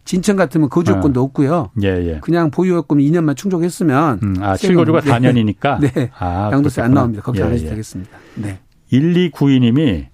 진천 같으면 거주요건도 어. 없고요. 예, 예. 그냥 보유요건 이 년만 충족했으면. 음, 아, 실거주가 사 년이니까? 네. 아, 양도세 그렇겠구나. 안 나옵니다. 걱정 안 예, 하셔도 예. 되겠습니다. 네. 일이구이 님이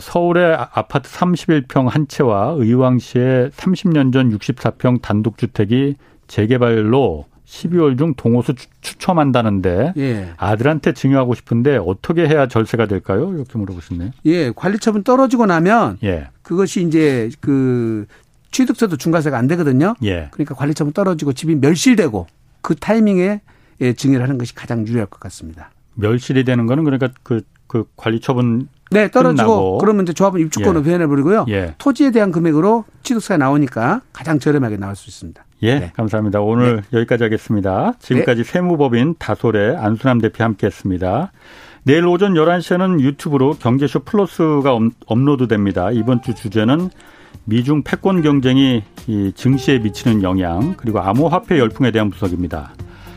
서울의 아파트 삼십일 평 한 채와 의왕시의 삼십 년 전 육십사 평 단독주택이 재개발로 십이월 중 동호수 추첨한다는데 예. 아들한테 증여하고 싶은데 어떻게 해야 절세가 될까요? 이렇게 물어보셨네요. 예, 관리처분 떨어지고 나면 예. 그것이 이제 그 취득세도 중과세가 안 되거든요. 예. 그러니까 관리처분 떨어지고 집이 멸실되고 그 타이밍에 예, 증여를 하는 것이 가장 유리할 것 같습니다. 멸실이 되는 거는 그러니까 그, 그 관리처분 네, 떨어지고 끝나고. 그러면 이제 조합은 입주권을 예. 회원해버리고요. 예. 토지에 대한 금액으로 취득세가 나오니까 가장 저렴하게 나올 수 있습니다. 예, 네. 감사합니다. 오늘 네. 여기까지 하겠습니다. 지금까지 네. 세무법인 다솔의 안수남 대표 함께했습니다. 내일 오전 열한 시에는 유튜브로 경제쇼 플러스가 업, 업로드됩니다. 이번 주 주제는 미중 패권 경쟁이 이 증시에 미치는 영향 그리고 암호화폐 열풍에 대한 분석입니다.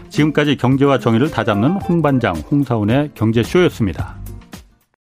지금까지 경제와 정의를 다잡는 홍반장, 홍사훈의 경제쇼였습니다.